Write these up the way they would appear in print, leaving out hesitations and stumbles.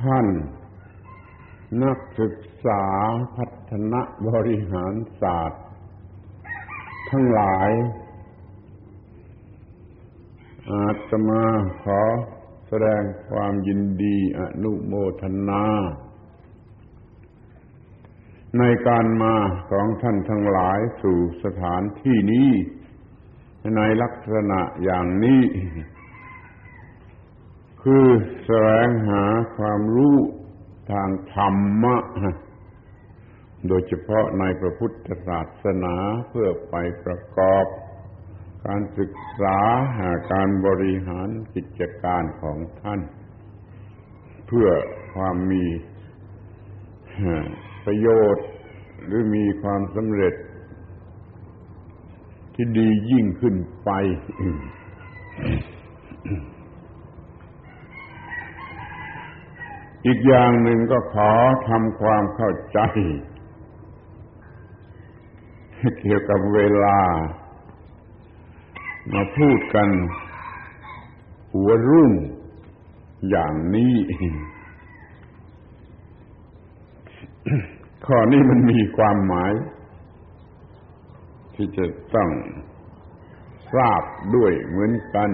ท่านนักศึกษาพัฒนบริหารศาสตร์ทั้งหลายอาตมาขอแสดงความยินดีอนุโมทนาในการมาของท่านทั้งหลายสู่สถานที่นี้ในลักษณะอย่างนี้คือแสวงหาความรู้ทางธรรมะโดยเฉพาะในพระพุทธศาสนาเพื่อไปประกอบการศึกษาหาการบริหารกิจการของท่านเพื่อความมีประโยชน์หรือมีความสำเร็จที่ดียิ่งขึ้นไป อีกอย่างหนึ่งก็ขอทำความเข้าใจเกี่ยวกับเวลามาพูดกันหัวรุ่งอย่างนี้ ข้อนี้มันมีความหมายที่จะต้องทราบด้วยเหมือนกัน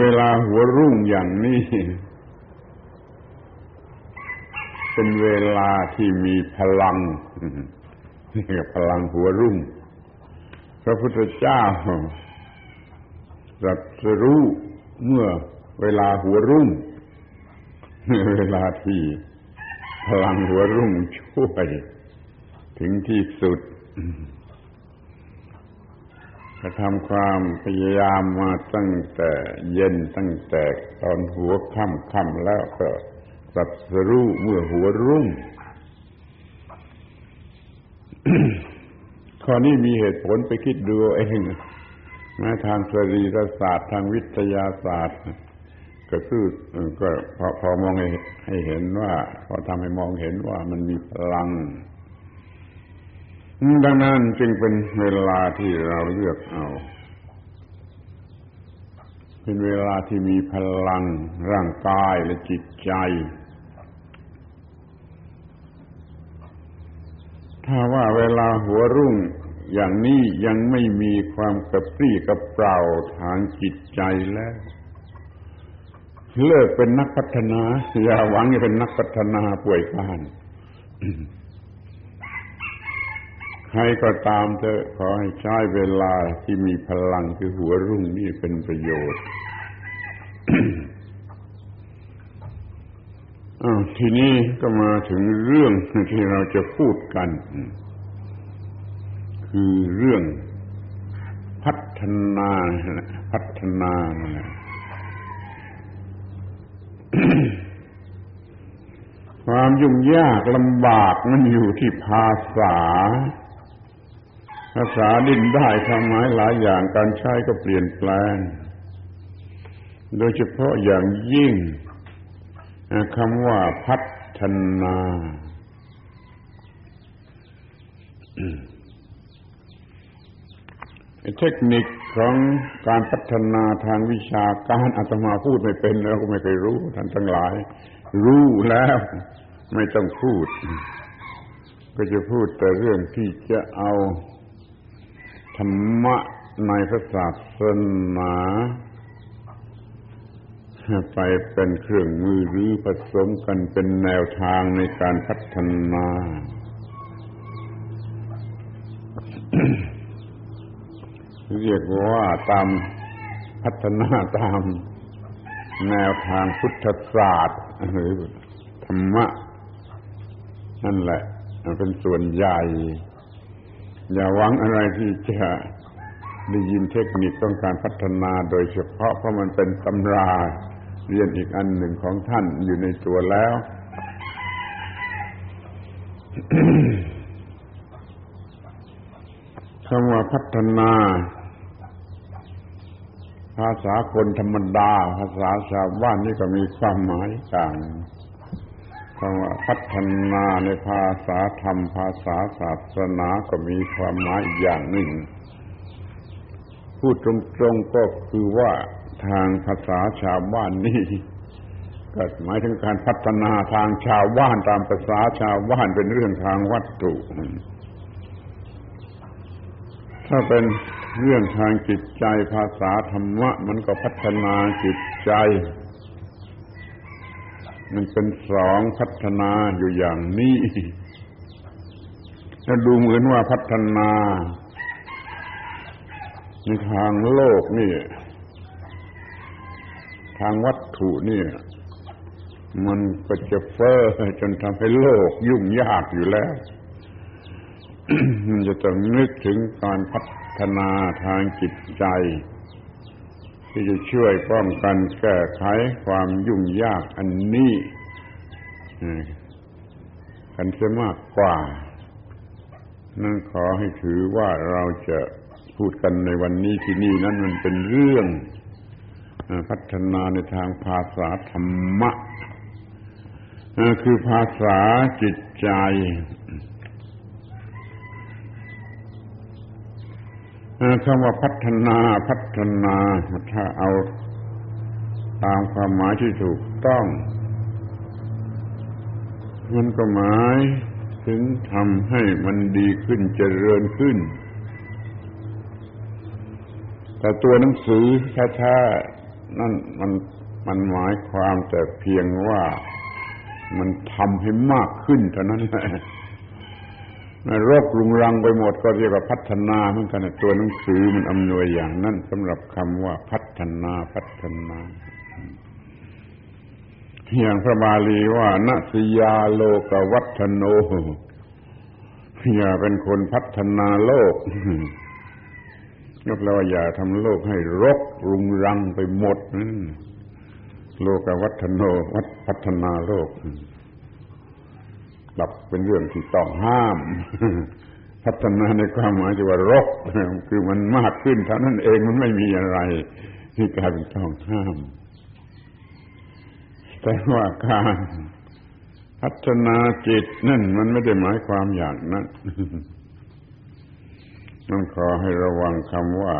เวลาหัวรุ่งอย่างนี้เป็นเวลาที่มีพลังนี่กับพลังหัวรุ่งพระพุทธเจ้าตรัสรู้เมื่อเวลาหัวรุ่งเวลาที่พลังหัวรุ่งช่วยถึงที่สุดกระทำความพยายามมาตั้งแต่เย็นตั้งแต่ตอนหัวค่ำแล้วก็ตรัสรู้เมื่อหัวรุ่ง ข้อนี้มีเหตุผลไปคิดดูเองแม้ทางสรีรศาสตร์ทางวิทยาศาสตร์ก็พอมองให้เห็นว่าพอทำให้มองเห็นว่ามันมีพลังดังนั้นจึงเป็นเวลาที่เราเลือกเอาเป็นเวลาที่มีพลังร่างกายและจิตใจถ้าว่าเวลาหัวรุ่งอย่างนี้ยังไม่มีความกระปรี้กระเปร่าทางจิตใจแล้วเลิกเป็นนักพัฒนาอย่าหวังจะเป็นนักพัฒนาป่วยการ ใครก็ตามเถอะขอให้ใช้เวลาที่มีพลังคือหัวรุ่งนี่เป็นประโยชน์ ทีนี้ก็มาถึงเรื่องที่เราจะพูดกันคือเรื่องพัฒนาความยุ่งยากลำบากมันอยู่ที่ภาษาดิ้นได้ความหมายหลายอย่างการใช้ก็เปลี่ยนแปลงโดยเฉพาะอย่างยิ่งคำว่าพัฒนาเทคนิคของการพัฒนาทางวิชาการอาตมาพูดไม่เป็นแล้วก็ไม่เคยรู้ท่านทั้งหลายรู้แล้วไม่ต้องพูดก็จะพูดแต่เรื่องที่จะเอาธรรมะในพระศาสนาไปเป็นเครื่องมือหรือผสมกันเป็นแนวทางในการพัฒนา เรียกว่าตามพัฒนาตามแนวทางพุทธศาสตร์หรือธรรมะนั่นแหละเป็นส่วนใหญ่อย่าหวังอะไรที่จะได้ยินเทคนิคต้องการพัฒนาโดยเฉพาะเพราะมันเป็นตำราเรียนอีกอันหนึ่งของท่านอยู่ในตัวแล้ว คำว่าพัฒนาภาษาคนธรรมดาภาษาชาวบ้านนี่ก็มีความหมายต่างคำว่าพัฒนาในภาษาธรรมภาษาศาสนาก็มีความหมายอย่างหนึ่งพูดตรงๆก็คือว่า ทางภาษาชาวบ้านนี่ก็หมายถึงการพัฒนาทางชาวบ้านตามภาษาชาวบ้านเป็นเรื่องทางวัตถุถ้าเป็นเรื่องทางจิตใจภาษาธรรมะมันก็พัฒนาจิตใจมันเป็นสองพัฒนาอยู่อย่างนี้แล้วดูเหมือนว่าพัฒนาในทางโลกนี่ทางวัตถุนี่มันก็จะเฟ้อจนทำให้โลกยุ่งยากอยู่แล้ว มันจะต้องนึกถึงการพัฒนาทางจิตใจที่จะช่วยป้องกันแก้ไขความยุ่งยากอันนี้กันเสียมากกว่านั่นขอให้ถือว่าเราจะพูดกันในวันนี้ที่นี่นั้นมันเป็นเรื่องพัฒนาในทางภาษาธรรมะคือภาษาจิตใจคำว่าพัฒนาถ้าเอาตามความหมายที่ถูกต้องมันก็หมายถึงทำให้มันดีขึ้นเจริญขึ้นแต่ตัวหนังสือถ้านั่นมันหมายความแต่เพียงว่ามันทำให้มากขึ้นเท่านั้นแหละโรครุงรังไปหมดก็เรียกว่าพัฒนาเหมือนกันนะตัวหนังสือมันอำนวยอย่างนั้นสำหรับคำว่าพัฒนาอย่างพระบาลีว่านัสยาโลกวัฒโนอย่าเป็นคนพัฒนาโลกยกแล้วอย่าทำโลกให้รกรุงรังไปหมดโลกวัฒโนพัฒนาโลกหลับเป็นเรื่องที่ต้องห้ามพัฒนาในความหมายที่ว่ารกคือมันมากขึ้นเท่านั้นเองมันไม่มีอะไรที่กลายเป็นต้องห้ามแต่ว่าการพัฒนาจิตนั่นมันไม่ได้หมายความอย่างนั้นต้องขอให้ระวังคำว่า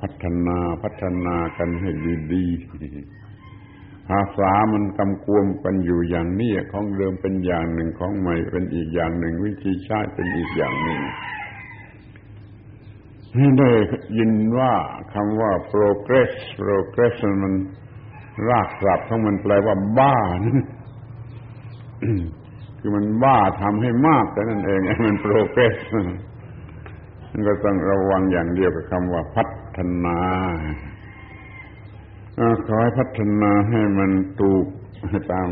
พัฒนากันให้ดีๆภาษามันกำกวมกันอยู่อย่างนี้ของเดิมเป็นอย่างหนึ่งของใหม่เป็นอีกอย่างหนึ่งวิธีใช้เป็นอีกอย่างหนึ่งให้ได้ยินว่าคำว่า progress มันรากศัพท์ของมันแปลว่าบ้า คือมันบ้าทำให้มากแต่นั่นเองมัน progress มันก็ต้องระวังอย่างเดียวกับคำว่าพัฒนาขอให้พัฒนาให้มันถูกตาม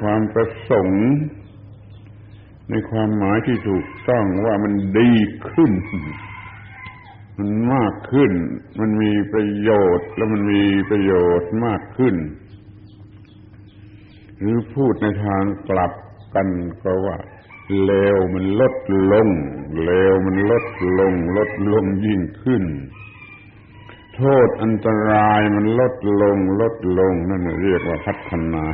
ความประสงค์ในความหมายที่ถูกต้องว่ามันดีขึ้นมันมากขึ้นมันมีประโยชน์แล้วมันมีประโยชน์มากขึ้นหรือพูดในทางกลับกันก็ว่าเลวมันลดลงเลวมันลดลงยิ่งขึ้นโทษอันตรายมันลดลงนั่นเรียกว่าพัฒนา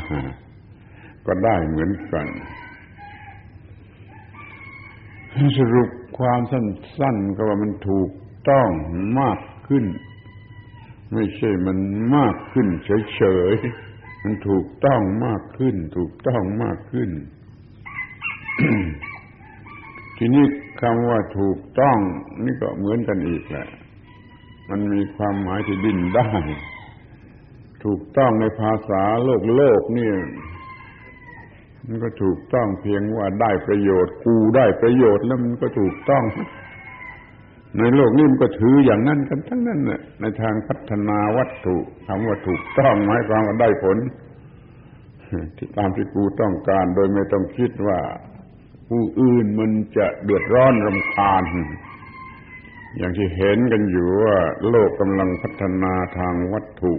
ก็ได้เหมือนกันสรุปความสั้นๆก็ว่ามันถูกต้องมากขึ้นไม่ใช่มันมากขึ้นเฉยๆมันถูกต้องมากขึ้นถูกต้องมากขึ้น ทีนี้คำว่าถูกต้องนี่ก็เหมือนกันอีกแหละมันมีความหมายที่ดิ้นได้ถูกต้องในภาษาโลกนี่มันก็ถูกต้องเพียงว่าได้ประโยชน์กูได้ประโยชน์แล้วมันก็ถูกต้องในโลกนี่มันก็ถืออย่างนั้นกันทั้งนั้นน่ะในทางพัฒนาวัตถุคำว่าถูกต้องหมายความว่าได้ผลที่ตามที่กูต้องการโดยไม่ต้องคิดว่าผู้อื่นมันจะเดือดร้อนรำคาญอย่างที่เห็นกันอยู่ว่าโลกกำลังพัฒนาทางวัตถุ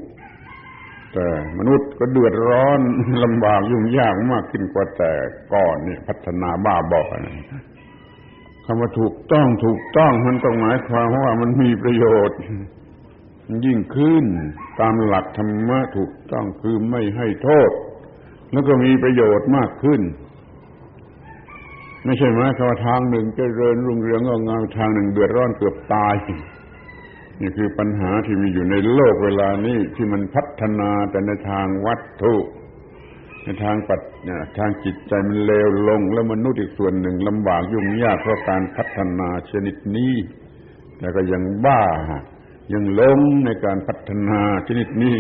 แต่มนุษย์ก็เดือดร้อนลำบากยุ่งยากมากขึ้นกว่าแต่ก่อนนี่พัฒนาบ้าบอคำว่าถูกต้องมันต้องหมายความว่ามันมีประโยชน์ยิ่งขึ้นตามหลักธรรมะถูกต้องคือไม่ให้โทษแล้วก็มีประโยชน์มากขึ้นไม่ใช่ไหมคำว่าทางหนึ่งเจริญรุ่งเรืองงอกงามทางหนึ่งเดือดร้อนเกือบตาย นี่คือปัญหาที่มีอยู่ในโลกเวลานี้ที่มันพัฒนาแต่ในทางวัตถุในทางปัจจัยทางจิตใจมันเลวลงแล้วมนุษย์อีกส่วนหนึ่งลำบากยุ่งยากเพราะการพัฒนาชนิดนี้แต่ก็ยังบ้ายังหลงในการพัฒนาชนิดนี้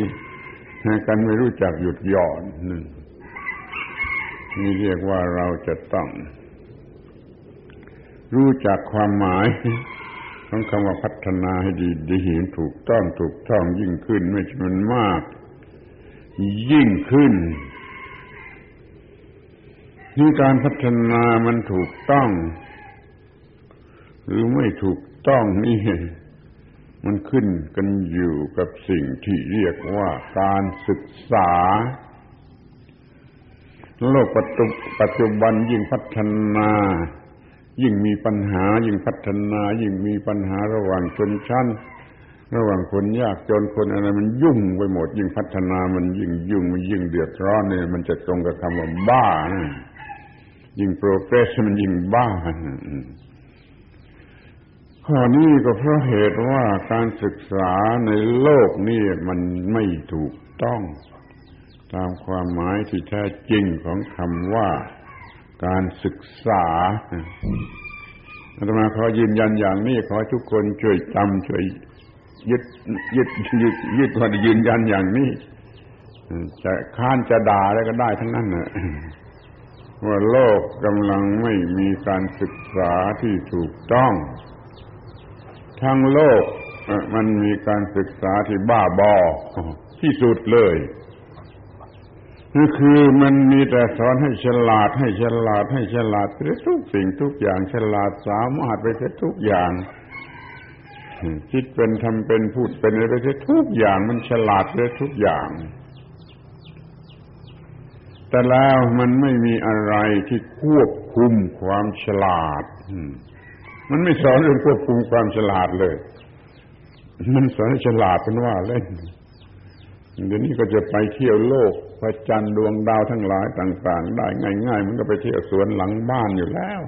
การไม่รู้จักหยุดหย่อนนี่เรียกว่าเราจะต้องรู้จักความหมายของคำว่าพัฒนาให้ดีๆเห็นถูกต้องยิ่งขึ้นไม่ใช่มันมากยิ่งขึ้นนี่การพัฒนามันถูกต้องหรือไม่ถูกต้องนี่มันขึ้นกันอยู่กับสิ่งที่เรียกว่าการศึกษาโลกปัจจุบันยิ่งพัฒนายิ่งมีปัญหายิ่งพัฒนายิ่งมีปัญหาระหว่างชนชั้นระหว่างคนยากจนคนอะไรมันยุ่งไปหมดยิ่งพัฒนามันยิ่งยุ่งมันยิ่งเดือดร้อนเนี่ยมันจะตรงกับคำว่าบ้ายิ่งโปรเกรสมันยิ่งบ้าข้อนี้ก็เพราะเหตุว่าการศึกษาในโลกนี่มันไม่ถูกต้องตามความหมายที่แท้จริงของคำว่าการศึกษาอาตมาขอยืนยันอย่างนี้ขอทุกคนช่วยจำช่วยยึดพอได้ยืนยันอย่างนี้จะค้านจะด่าอะไรก็ได้ทั้งนั้นน่ะว่าโลกกำลังไม่มีการศึกษาที่ถูกต้องทั้งโลกมันมีการศึกษาที่บ้าบอที่สุดเลยนั่นคือมันมีแต่สอนให้ฉลาดไปทุกสิ่งทุกอย่างฉลาดสามารถไปทุกอย่างคิดเป็นทำเป็นพูดเป็นไปทุกอย่างมันฉลาดไปทุกอย่างแต่แล้วมันไม่มีอะไรที่ควบคุมความฉลาดมันไม่สอนเรื่องควบคุมความฉลาดเลยมันสอนให้ฉลาดเป็นว่าเล่นเดี๋ยวนี้ก็จะไปเที่ยวโลกพระจันทร์ดวงดาวทั้งหลายต่างๆได้ง่ายๆมันก็ไปเที่ยวสวนหลังบ้านอยู่แล้ว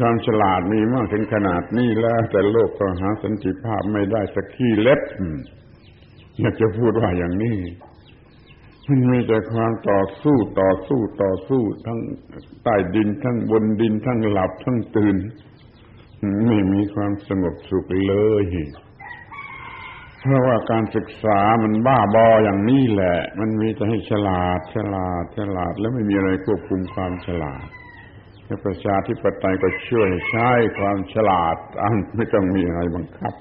ความฉลาดมีมากถึงขนาดนี้แล้วแต่โลกก็หาสันติภาพไม่ได้สักทีเล็บอยากจะพูดว่าอย่างนี้มันมีแต่ความต่อสู้ทั้งใต้ดินทั้งบนดินทั้งหลับทั้งตื่นไม่มีความสงบสุขเลยเพราะว่าการศึกษามันบ้าบออย่างนี้แหละมันมีแต่ให้ฉลาดแล้วไม่มีอะไรควบคุมความฉลาดและประชาธิปไตยก็ช่วยใช้ความฉลาดไม่ต้องมีอะไรบังคับ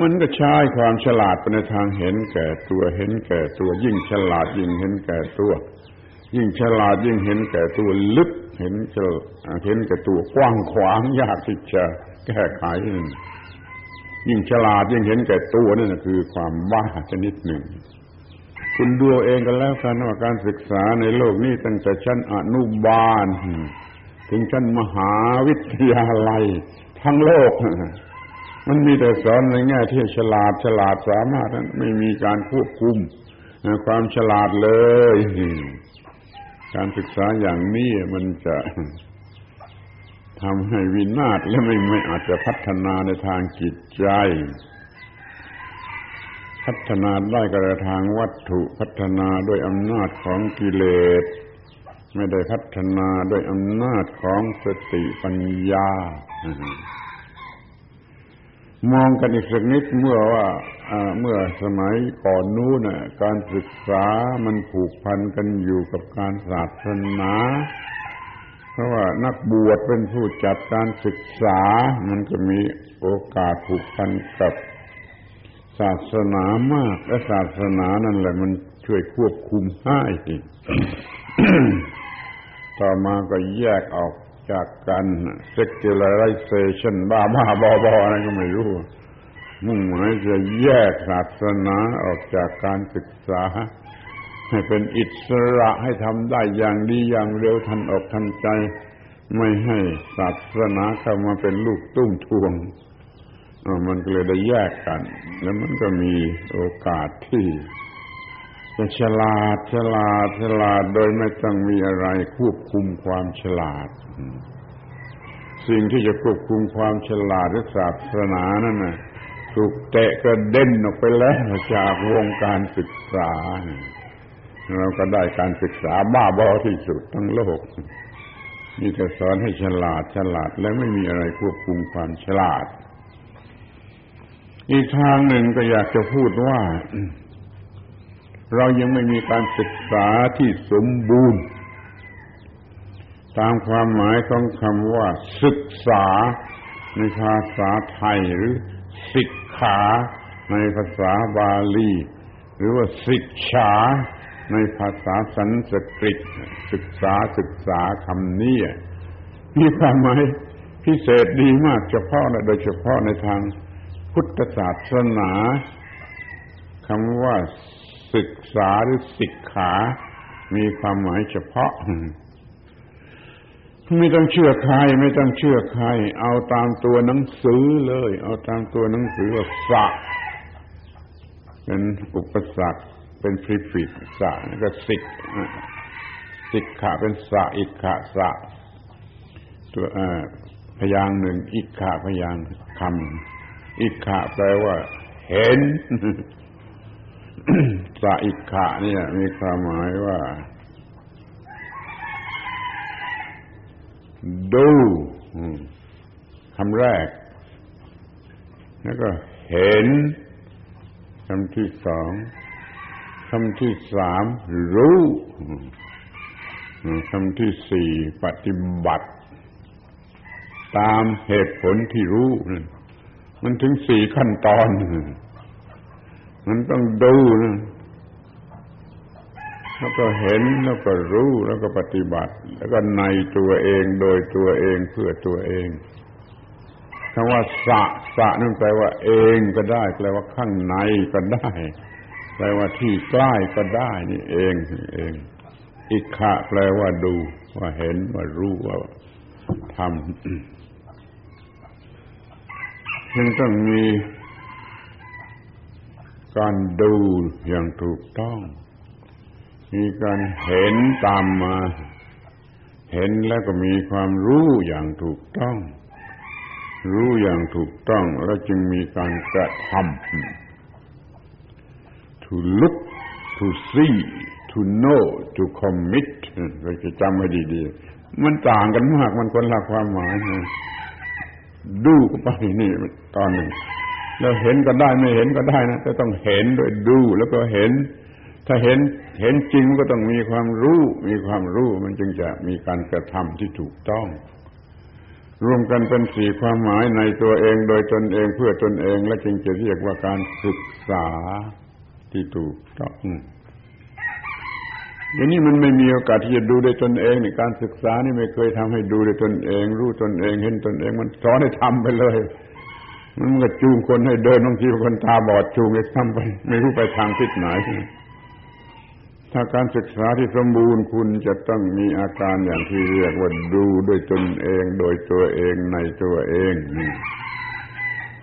มันก็ใช้ความฉลาดไปในทางเห็นแก่ตัวยิ่งฉลาดยิ่งเห็นแก่ตัวยิ่งฉลาดยิ่งเห็นแก่ตัวลึกเห็นแก่ตัวกว้างขวางยากที่จะแก้ไขยิ่งฉลาดยิ่งเห็นแก่ตัวนั่นคือความบ้าชนิดหนึ่งคุณดูเองกันแล้วกันว่าการศึกษาในโลกนี้ตั้งแต่ชั้นอนุบาลถึงชั้นมหาวิทยาลัยทั้งโลกมันมีแต่สอนในแง่ที่ฉลาดสามารถนั้นไม่มีการควบคุมความฉลาดเลยการศึกษาอย่างนี้มันจะทำให้วินาศและไม่อาจจะพัฒนาในทางจิตใจพัฒนาได้กระทางวัตถุพัฒนาด้วยอำนาจของกิเลสไม่ได้พัฒนาด้วยอำนาจของสติปัญญามองกันอีกสักนิดเมื่อสมัยก่อนนู้นการศึกษามันผูกพันกันอยู่กับการศาสนาเพราะว่านักบวชเป็นผู้จัดการศึกษามันก็มีโอกาสผูกพันกับศาสนามากและศาสนานั่นแหละมันช่วยควบคุมให้ ต่อมาก็แยกออกจากกันsecularization บ้าอะไรก็ไม่รู้มุ่งหมายจะแยกศาสนาออกจากการศึกษาให้เป็นอิสระให้ทำได้อย่างดีอย่างเร็วทันอกทันใจไม่ให้ศาสนาเข้ามาเป็นลูกตุ้มทวงมันก็เลยได้แยกกันแล้วมันก็มีโอกาสที่จะฉลาดโดยไม่ต้องมีอะไรควบคุมความฉลาด สิ่งที่จะควบคุมความฉลาดและศาสนานั่นน่ะถูกเตะกระเด็นออกไปแล้วจากวงการศึกษาเราก็ได้การศึกษาบ้าบอที่สุดทั้งโลกนี่จะสอนให้ฉลาดและไม่มีอะไรควบคุมความฉลาดอีกทางหนึ่งก็อยากจะพูดว่าเรายังไม่มีการศึกษาที่สมบูรณ์ตามความหมายของคำว่าศึกษาในภาษาไทยหรือศิกขาในภาษาบาลีหรือว่าศิกษาในภาษาสันสกฤตศึกษาคำนี้มีความหมายพิเศษดีมากเฉพาะและโดยเฉพาะในทางพุทธศาสนาคำว่าศึกษาหรือศิกขามีความหมายเฉพาะไม่ต้องเชื่อใครเอาตามตัวหนังสือเลยเอาตามตัวหนังสือว่าสะเป็นอุปสรรคเป็นพรีฟิกสะแล้วก็สิกขาเป็นสะอิกขาสะตัวพยางค์หนึ่งอิกขาพยางค์คำอิกขาแปลว่าเห็น สะอิกขาเนี่ยมีความหมายว่าดูคำแรกแล้วก็เห็นคำที่สองคำที่สามรู้คำที่สี่ปฏิบัติตามเหตุผลที่รู้มันถึงสี่ขั้นตอนมันต้องดูนะแล้วก็เห็นแล้วก็รู้แล้วก็ปฏิบัติแล้วก็ในตัวเองโดยตัวเองเพื่อตัวเองคำว่าสะนั่นแปลว่าเองก็ได้แปลว่าข้างในก็ได้แปลว่าที่ใกล้ก็ได้นี่เองอิกขะแปลว่าดูว่าเห็นว่ารู้ว่าทำจึงต้องมีการดูอย่างถูกต้องมีการเห็นตามมาเห็นแล้วก็มีความรู้อย่างถูกต้องแล้วจึงมีการกระทำ to look to see to know to commit เราจะจำให้ดีๆมันต่างกันมากมันคนละความหมายนะดูก็ไปนี่ตอนหนึ่งแล้วเห็นก็ได้ไม่เห็นก็ได้นะแต่ต้องเห็นด้วยดูแล้วก็เห็นถ้าเห็นจริงก็ต้องมีความรู้มันจึงจะมีการกระทำที่ถูกต้องรวมกันเป็นสี่ความหมายในตัวเองโดยตนเองเพื่อตนเองและจึงจะเรียกว่าการศึกษาที่ถูกต้องอย่างนี้มันไม่มีโอกาสที่จะดูด้วยตนเองในการศึกษานี่ไม่เคยทำให้ดูด้วยตนเองรู้ตนเองเห็นตนเองมันสอนให้ทำไปเลยมันก็จูงคนให้เดินบางทีคนตาบอดจูงให้ทำไปไม่รู้ไปทางทิศไหนถ้าการศึกษาที่สมบูรณ์คุณจะต้องมีอาการอย่างที่เรียกว่าดูด้วยตนเองโดยตัวเองในตัวเอง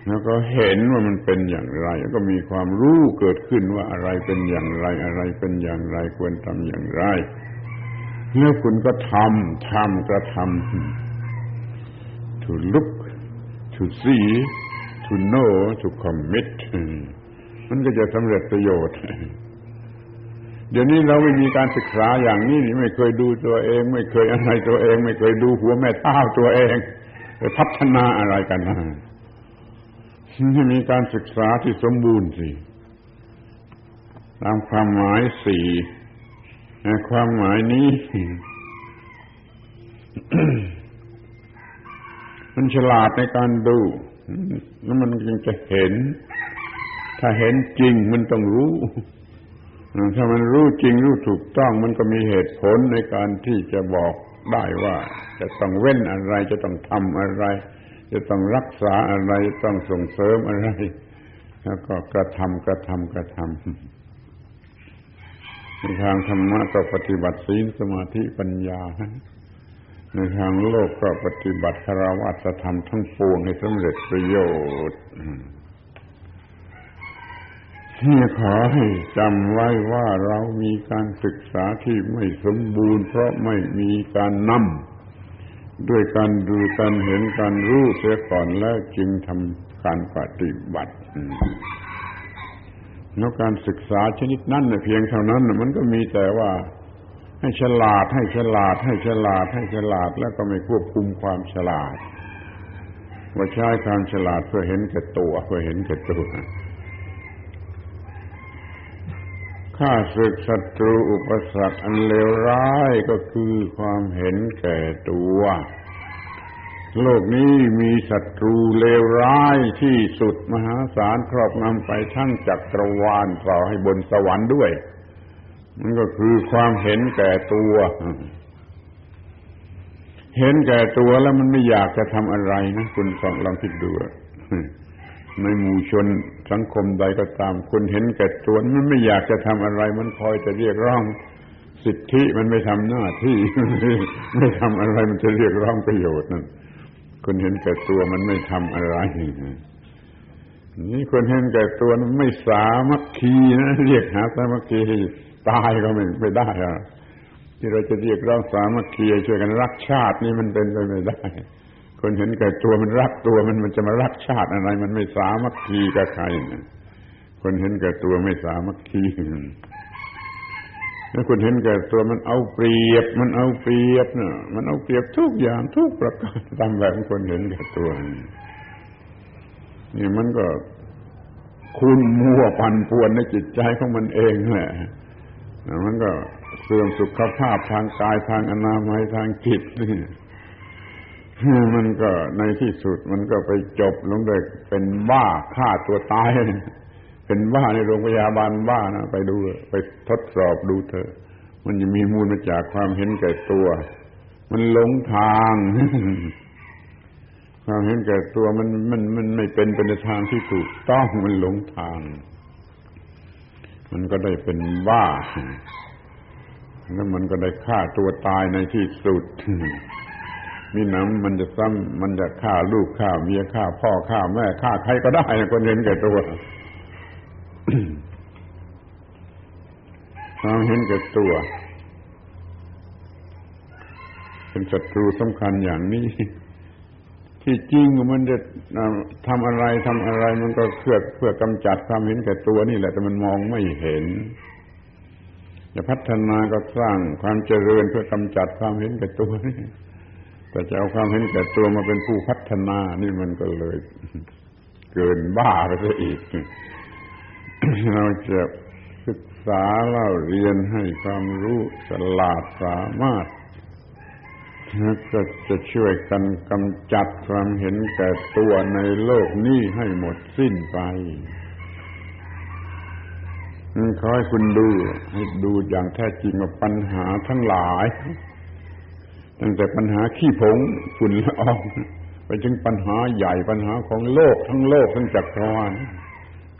แล้วก็เห็นว่ามันเป็นอย่างไรแล้วก็มีความรู้เกิดขึ้นว่าอะไรเป็นอย่างไรควรทำอย่างไรแล้วคุณก็ทำ to look to see to know to commit มันก็จะสำเร็จประโยชน์เดี๋ยวนี้เราไม่มีการศึกษาอย่างนี้ไม่เคยดูตัวเองไม่เคยอะไรตัวเองไม่เคยดูหัวแม่เท้าตัวเองจะพัฒนาอะไรกันนะนี่มีการศึกษาที่สมบูรณ์สิตามความหมายสี่ในความหมายนี้ มันฉลาดในการดูแล้วมันจึงจะเห็นถ้าเห็นจริงมันต้องรู้ถ้ามันรู้จริงรู้ถูกต้องมันก็มีเหตุผลในการที่จะบอกได้ว่าจะต้องเว้นอะไรจะต้องทำอะไรจะต้องรักษาอะไรต้องส่งเสริมอะไรแล้วก็กระทำในทางธรรมะก็ปฏิบัติศีลสมาธิปัญญาในทางโลกก็ปฏิบัติคฤหัสถธรรมทั้งปวงให้สำเร็จประโยชน์ที่ขอให้จำไว้ว่าเรามีการศึกษาที่ไม่สมบูรณ์เพราะไม่มีการน ด้วยการดูการเห็นการรู้เสียก่อนแล้วจึงทำการปฏิบัติแล้วการศึกษาชนิดนั้นเพียงเท่านั้นมันก็มีแต่ว่าให้ฉลาดให้ฉลาดให้ฉลาดให้ฉลาดแล้วก็ไม่ควบคุมความฉลาดว่าใช้ความฉลาดเพื่อเห็นแก่ตัวข้าศึกศัตรูอุปสรรคอันเลวร้ายก็คือความเห็นแก่ตัวโลกนี้มีศัตรูเลวร้ายที่สุดมหาศาลครอบงำไปทั้งจักรวาลต่อให้บนสวรรค์ด้วยมันก็คือความเห็นแก่ตัวเห็นแก่ตัวแล้วมันไม่อยากจะทำอะไรนะคุณฟังลองคิดดูในหมู่ชนสังคมใดก็ตามคนเห็นแก่ตัวมันไม่อยากจะทำอะไรมันคอยจะเรียกร้องสิทธิมันไม่ทำหน้าที่ไม่ทำอะไรมันจะเรียกร้องประโยชน์นั่นคนเห็นแก่ตัวมันไม่ทำอะไรนี่คนเห็นแก่ตัวมันไม่สามัคคีนะเรียกหาสามัคคีตายก็ไม่ได้อะที่เราจะเรียกร้องสามัคคีช่วยกันรักชาตินี่มันเป็นไปไม่ได้คนเห็นแก่ตัวมันรักตัวมันจะมารักชาติอะไรมันไม่สามัคคีกับใครนะคนเห็นแก่ตัวไม่สามัคคีแล้วคนเห็นแก่ตัวมันเอาเปรียบนะมันเอาเปรียบทุกอย่างทุกประการตามแบบคนเห็นแก่ตัวนี่มันก็คุ้นมั่วปั่นป่วนในจิตใจของมันเองแหละมันก็เสื่อมสุขภาพทางกายทางอนามัยทางจิตนี่มันก็ในที่สุดมันก็ไปจบลงด้วยเป็นบ้าฆ่าตัวตายเป็นบ้าในโรงพยาบาลบ้านะไปดูไปทดสอบดูเถอะมันจะมีมูลมาจากความเห็นแก่ตัวมันหลงทางความเห็นแก่ตัวมันไม่เป็นในทางที่ถูกต้องมันหลงทางมันก็ได้เป็นบ้าแล้วมันก็ได้ฆ่าตัวตายในที่สุดมีน้ำมันจะซ้ำมันจะฆ่าลูกฆ่าเมียฆ่าพ่อฆ่าแม่ฆ่าใครก็ได้คนเห็นแก่ตัว ความเห็นแก่ตัวเป็นศัตรูสำคัญอย่างนี้ที่จริงมันจะทำอะไรมันก็เพื่อกำจัดความเห็นแก่ตัวนี่แหละแต่มันมองไม่เห็นจะพัฒนาก็สร้างความเจริญเพื่อกำจัดความเห็นแก่ตัวนี่แต่จะเอาความเห็นแก่ตัวมาเป็นผู้พัฒนานี่มันก็เลยเกินบ้าไปซะอีก เราจะศึกษาเล่าเรียนให้ความรู้ฉลาดสามารถก็จะช่วยกันกำจัดความเห็นแก่ตัวในโลกนี้ให้หมดสิ้นไปขอให้คุณดูให้ดูอย่างแท้จริงว่าปัญหาทั้งหลายตั้งแต่ปัญหาขี้ผงฝุ่นละอองไปถึงปัญหาใหญ่ปัญหาของโลกทั้งโลกทั้งจักรวาล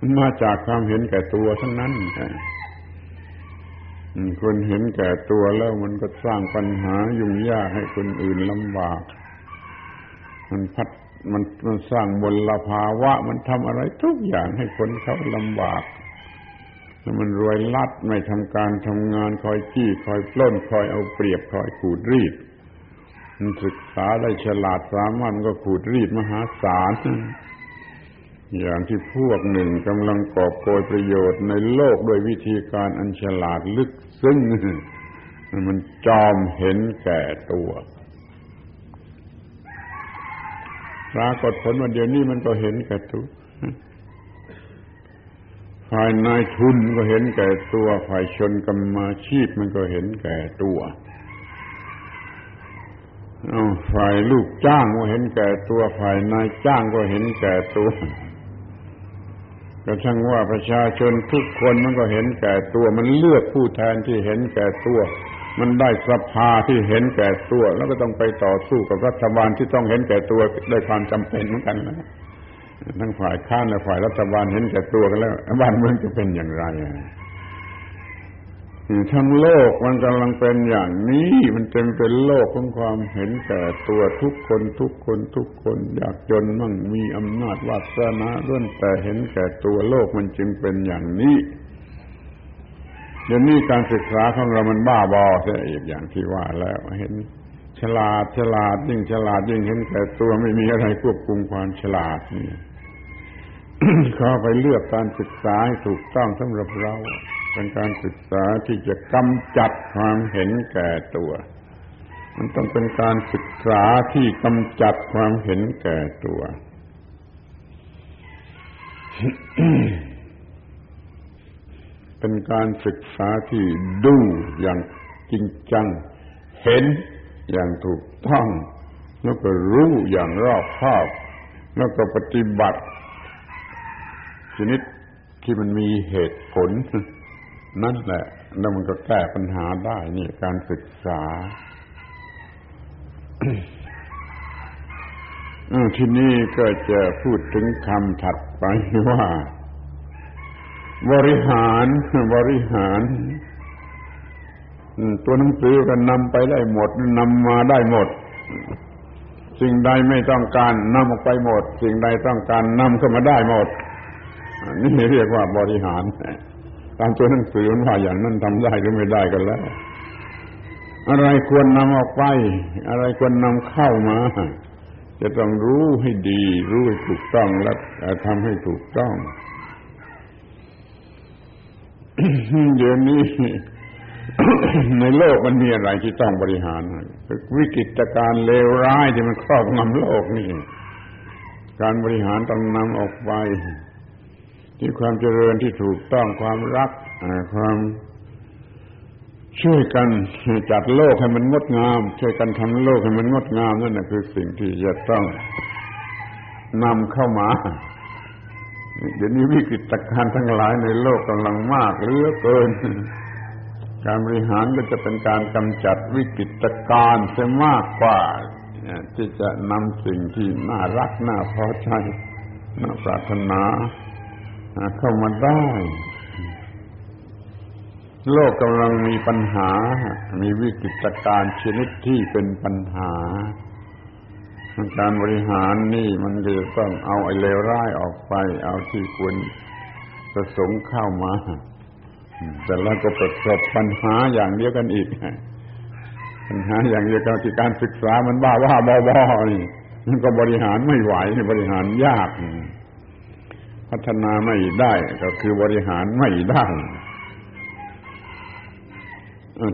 มันมาจากความเห็นแก่ตัวทั้งนั้นคนเห็นแก่ตัวแล้วมันก็สร้างปัญหายุ่งยากให้คนอื่นลำบากมันสร้างมลภาวะมันทำอะไรทุกอย่างให้คนเขาลำบากมันรวยลัดไม่ทำการทำงานคอยจี้คอยปล้นคอยเอาเปรียบคอยขูดรีดมันศึกษาได้ฉลาดสามารถมันก็ขูดรีดมหาศาลอย่างที่พวกหนึ่งกำลังกอบโกยประโยชน์ในโลกด้วยวิธีการอันฉลาดลึกซึ้งมันจอมเห็นแก่ตัวปรากฏผลวันเดียวนี้มันก็เห็นแก่ตัวฝ่ายนายทุนก็เห็นแก่ตัวฝ่ายชนกรรมาชีพมันก็เห็นแก่ตัวฝ่ายลูกจ้างก็เห็นแก่ตัวฝ่ายนายจ้างก็เห็นแก่ตัวกระทั่งว่าประชาชนทุกคนมันก็เห็นแก่ตัวมันเลือกผู้แทนที่เห็นแก่ตัวมันได้สภาที่เห็นแก่ตัวแล้วก็ต้องไปต่อสู้กับรัฐบาลที่ต้องเห็นแก่ตัวด้วยความจำเป็นเหมือนกันนะทั้งฝ่ายข้านและฝ่ายรัฐบาลเห็นแก่ตัวกันแล้วบ้านเมืองจะเป็นอย่างไรทั้งโลกมันกำลังเป็นอย่างนี้มันเต็มไปด้วยโลกของความเห็นแก่ตัวทุกคนอยากจนมั่งมีอำนาจวาสนาล้วนแต่เห็นแก่ตัวโลกมันจึงเป็นอย่างนี้เดี๋ยวนี้การศึกษาของเรามันบ้าบอซะอีกอย่างที่ว่าแล้วเห็น ฉลาดยิ่งฉลาดยิ่งเห็นแก่ตัวไม่มีอะไรควบคุมความฉลาดนี่ เขาไปเลือกการศึกษาให้ถูกต้องสำหรับเราเป็นการศึกษาที่จะกำจัดความเห็นแก่ตัวมันต้องเป็นการศึกษาที่กำจัดความเห็นแก่ตัว เป็นการศึกษาที่ดูอย่างจริงจังเห็นอย่างถูกต้องแล้วก็รู้อย่างรอบคอบแล้วก็ปฏิบัติชนิดที่มันมีเหตุผลนั่นแหละแล้วมันก็แก้ปัญหาได้นี่การศึกษา ทีนี้ก็จะพูดถึงคำถัดไปว่าบริหารตัวหนังสือก็นำไปได้หมดนำมาได้หมดสิ่งใดไม่ต้องการนำออกไปหมดสิ่งใดต้องการนำเข้ามาได้หมดนี่เรียกว่าบริหารตามตัวหนังสือมันว่าอย่างนั้นทำได้หรือไม่ได้กันแล้วอะไรควรนำออกไปอะไรควรนำเข้ามาจะต้องรู้ให้ดีรู้ให้ถูกต้องและทำให้ถูกต้อง เดี๋ยวนี้ ในโลกมันมีอะไรที่ต้องบริหารวิกฤตการณ์เลวร้ายที่มันครอบงำโลกนี่การบริหารต้องนำออกไปที่ความเจริญที่ถูกต้องความรักความช่วยกันจัดโลกให้มันงดงามช่วยกันทำโลกให้มันงดงามนั่นน่ะคือสิ่งที่จะต้องนำเข้ามาเดี๋ยวนี้วิกฤตการณ์ทั้งหลายในโลกกำลังมากเหลือเกินการบริหารก็จะเป็นการกำจัดวิกฤตการณ์เสียมากกว่าที่จะนำสิ่งที่น่ารักน่าพอใจน่าปรารถนาเข้ามาได้โลกกำลังมีปัญหามีวิกฤตการณ์ชนิดที่เป็นปัญหาการบริหารนี่มันจะต้องเอาไอ้เลวร้ายออกไปเอาที่ควรประสงค์เข้ามาแต่เราก็ประสบปัญหาอย่างเดียวกันอีกปัญหาอย่างเดียวกันที่การศึกษามันบ้าบอๆนี่มันก็บริหารไม่ไหวบริหารยากพัฒนาไม่ได้ก็คือบริหารไม่ได้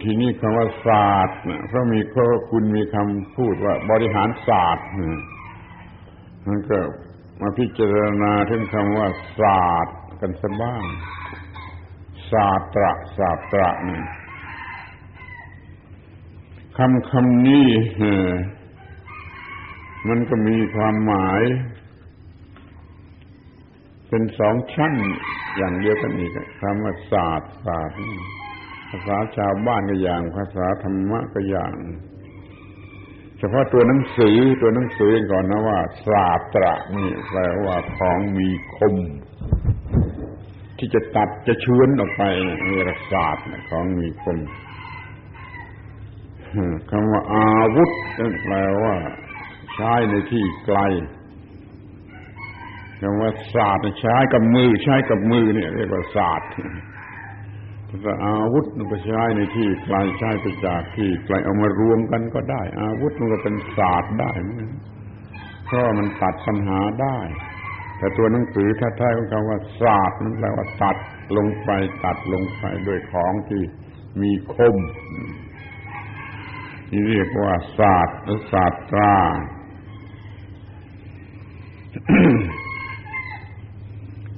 ทีนี้คำว่าศาสตร์เพราะมีข้อคุณมีคำพูดว่าบริหารศาสตร์มันก็มาพิจารณาถึงคำว่าศาสตร์กันสักบ้างศาสตระนี่คำนี้มันก็มีความหมายเป็นสองชั้นอย่างเดียวกันอีกคำว่าศาสตร์ภาษาชาวบ้านก็อย่างภาษาธรรมะก็อย่างเฉพาะตัวหนังสือก่อนนะว่าศาสตระนี่แปลว่าของมีคมที่จะตัดจะเฉือนออกไปนี่รักษาของมีคมคำว่าอาวุธนั่นแปลว่าใช้ในที่ไกลคำว่าศาสตร์ใช้กับมือเนี่ยเรียกว่าศาสตร์แต่อาวุธมันไปใช้ในที่ไกลใช้ไปจากที่ไกลเอามารวมกันก็ได้อาวุธมันก็เป็นศาสตร์ได้เหมือนกันเพราะมันตัดปัญหาได้แต่ตัวหนังสือแท้ๆของเขาว่าศาสตร์นั่นแปลว่าตัดลงไปด้วยของที่มีคมที่เรียกว่าศาสตร์หรือศาสตรา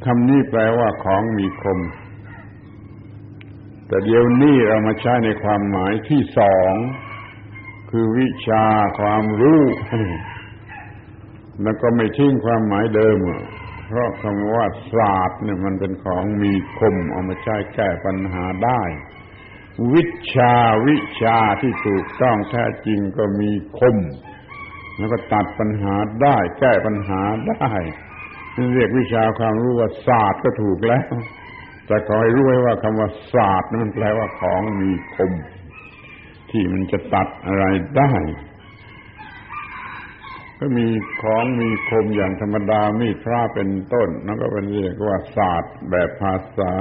คำนี้แปลว่าของมีคมแต่เดี๋ยวนี้เรามาใช้ในความหมายที่สองคือวิชาความรู้แล้วก็ไม่ทิ้งความหมายเดิมเพราะคำว่าศาสตร์เนี่ยมันเป็นของมีคมเอามาใช้แก้ปัญหาได้วิชาที่ถูกต้องแท้จริงก็มีคมแล้วก็ตัดปัญหาได้แก้ปัญหาได้เรียกวิชาความรู้ว่าศาสตร์ก็ถูกแล้วแต่ขอให้รู้ไว้ว่าคำว่าศาสตร์มันแปลว่าของมีคมที่มันจะตัดอะไรได้ก็มีของมีคมอย่างธรรมดามีดพระเป็นต้นนั่นก็เป็นเรียกว่าศาสตร์แบบภาษา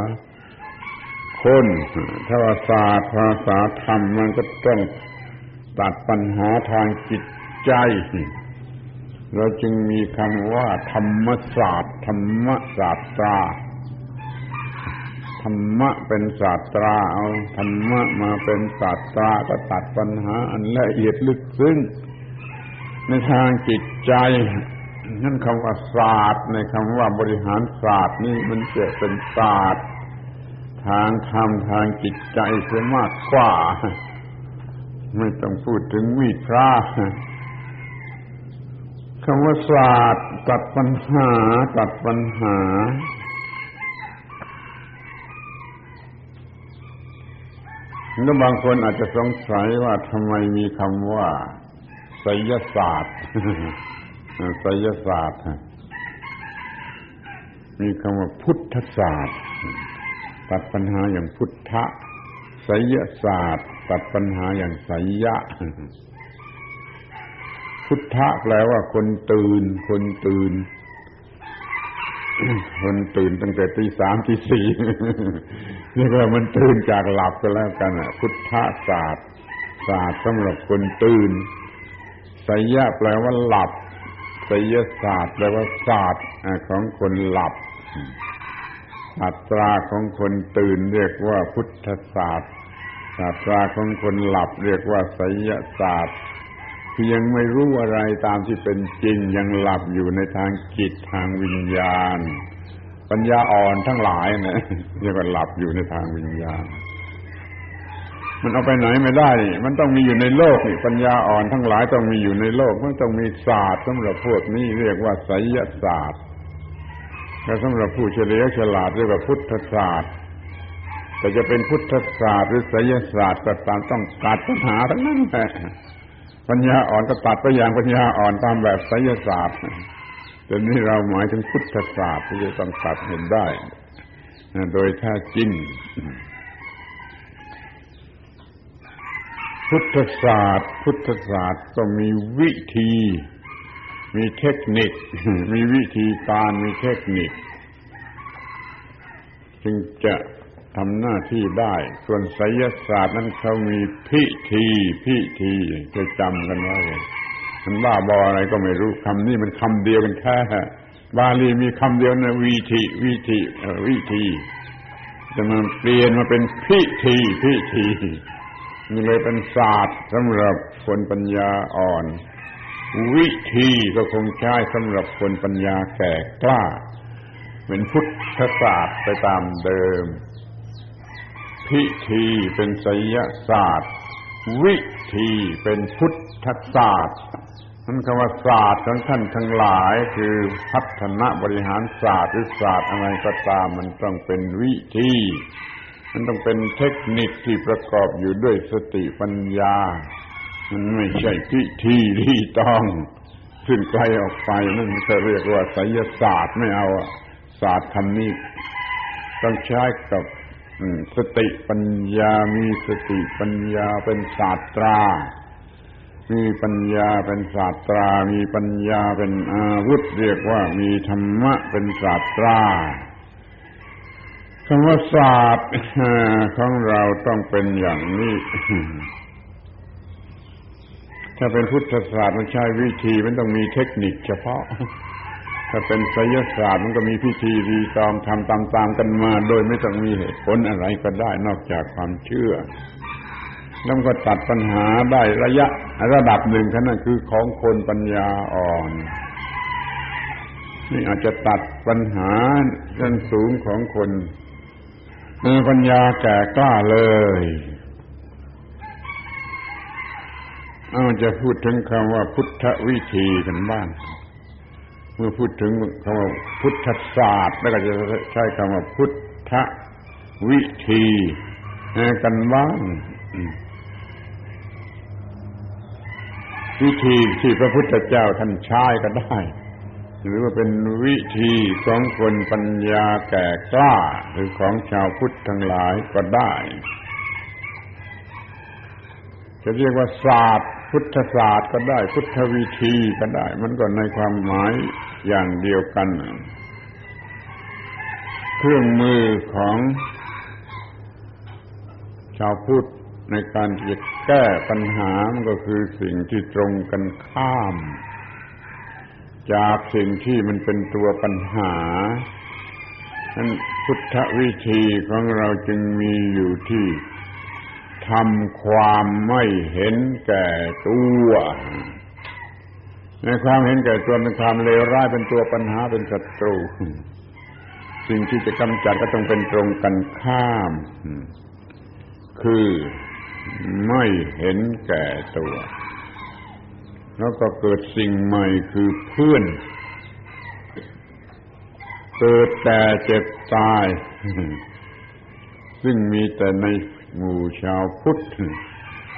คนถ้าว่าศาสตร์ภาษาธรรมมันก็ต้อง ตัดปัญหาทางจิตใจเราจึงมีคำว่าธรรมศาสตร์ธรรมศาสตราธรรมะเป็นศาสตราเอาธรรมะมาเป็นศาสตราก็ตัดปัญหาอันละเอียดลึกซึ้งในทางจิตใจนั่นคำว่าศาสตร์ในคำว่าบริหารศาสตร์นี่มันจะเป็นศาสตร์ทางธรรมทางจิตใจเสียมากกว่าไม่ต้องพูดถึงวิชาคำว่าศาสตร์ตัดปัญหาแล้วบางคนอาจจะสงสัยว่าทำไมมีคำว่าไสยศาสตร์ไสยศาสตร์มีคำว่าพุทธศาสตร์ตัดปัญหาอย่างพุทธะไสยศาสตร์ตัดปัญหาอย่างไสยะพุทธะแปลว่าคนตื่นตั้งแต่ตีสามตีสี่นี่ก็มันตื่นจากหลับก็แล้วกันพุทธศาสตร์สำหรับคนตื่นไสยะแปลว่าหลับไสยศาสตร์แปลว่าศาสตร์ของคนหลับศาสตราของคนตื่นเรียกว่าพุทธศาสตร์ศาสตราของคนหลับเรียกว่าไสยศาสตร์คือยังไม่รู้อะไรตามที่เป็นจริงยังหลับอยู่ในทางจิตทางวิญญาณปัญญาอ่อนทั้งหลายนะเรียกว่าหลับอยู่ในทางวิญญาณมันเอาไปไหนไม่ได้มันต้องมีอยู่ในโลกนี่ปัญญาอ่อนทั้งหลายต้องมีอยู่ในโลกมันต้องมีศาสตร์สำหรับพวกนี้เรียกว่าไสยศาสตร์และสำหรับผู้เฉลียวฉลาดเรียกว่าพุทธศาสตร์แต่จะเป็นพุทธศาสตร์หรือไสยศาสตร์ก็ตามต้องตัดปัญหาทั้งนั้นแหละปัญญาอ่อนก็ตัดไปอย่างปัญญาอ่อนตามแบบไสยศาสตร์แต่นี่เราหมายถึงพุทธศาสตร์ที่จะต้องตัดเห็นได้โดยแท้จริงพุทธศาสตร์ก็มีวิธีมีเทคนิคมีวิธีการมีเทคนิคจึงจะทำหน้าที่ได้ส่วนไสยศาสตร์นั้นเขามีพิธีจะจำกันไว้มันบ้าบออะไรก็ไม่รู้คำนี้มันคำเดียวกันแค่บาลีมีคำเดียวนะวิธีแต่มันเปลี่ยนมาเป็นพิธีนี่เลยเป็นศาสตร์สำหรับคนปัญญาอ่อนวิธีก็คงใช้สำหรับคนปัญญาแก่กล้าเป็นพุทธศาสตร์ไปตามเดิมพิธีเป็นไสยศาสตร์วิธีเป็นพุทธศาสตร์นั่นคำว่าศาสตร์ของท่านทั้งหลายคือพัฒนาบริหารศาสตร์หรือศาสตร์อะไรก็ตามมันต้องเป็นวิธีมันต้องเป็นเทคนิคที่ประกอบอยู่ด้วยสติปัญญามันไม่ใช่พิธีที่ต้องขึ้นไกลออกไปนั่นจะเรียกว่าไสยศาสตร์ไม่เอาศาสตร์คำนี้ต้องใช้กับสติปัญญามีสติปัญญาเป็นศาสตรามีปัญญาเป็นศาสตรามีปัญญาเป็นอาวุธเรียกว่ามีธรรมะเป็นศาสตราคำว่าศาสตร์ของเราต้องเป็นอย่างนี้ ถ้าเป็นพุทธศาสตร์มันใช้วิธีมันต้องมีเทคนิคเฉพาะถ้าเป็นไสยศาสตร์มันก็มีพิธีรีตองทำตามกันมาโดยไม่ต้องมีเหตุผลอะไรก็ได้นอกจากความเชื่อแล้วก็ตัดปัญหาได้ระดับหนึ่งขณะคือของคนปัญญาอ่อนนี่อาจจะตัดปัญหาชั้นสูงของคนปัญญาแก่กล้าเลยจะพูดถึงคำว่าพุทธวิธีกันบ้างเมื่อพูดถึงคำว่าพุทธศาสตร์แล้วก็จะใช้คำว่าพุทธวิธีกันบ้างวิธีที่พระพุทธเจ้าท่านใช้ก็ได้หรือว่าเป็นวิธีของคนปัญญาแก่กล้าหรือของชาวพุทธทั้งหลายก็ได้จะเรียกว่าศาสตร์พุทธศาสตร์ก็ได้พุทธวิธีก็ได้มันก็ในความหมายอย่างเดียวกันเครื่องมือของชาวพุทธ ในการที่จะแก้ปัญหามันก็คือสิ่งที่ตรงกันข้ามจากสิ่งที่มันเป็นตัวปัญหานั้นพุทธวิธีของเราจึงมีอยู่ที่ทำความไม่เห็นแก่ตัวในความเห็นแก่ตัวเป็นความเลวร้ายเป็นตัวปัญหาเป็นศัตรูสิ่งที่จะกำจัดก็ต้องเป็นตรงกันข้ามคือไม่เห็นแก่ตัวแล้วก็เกิดสิ่งใหม่คือเพื่อนเกิดแต่เจ็บตายซึ่งมีแต่ในหมู่ชาวพุทธ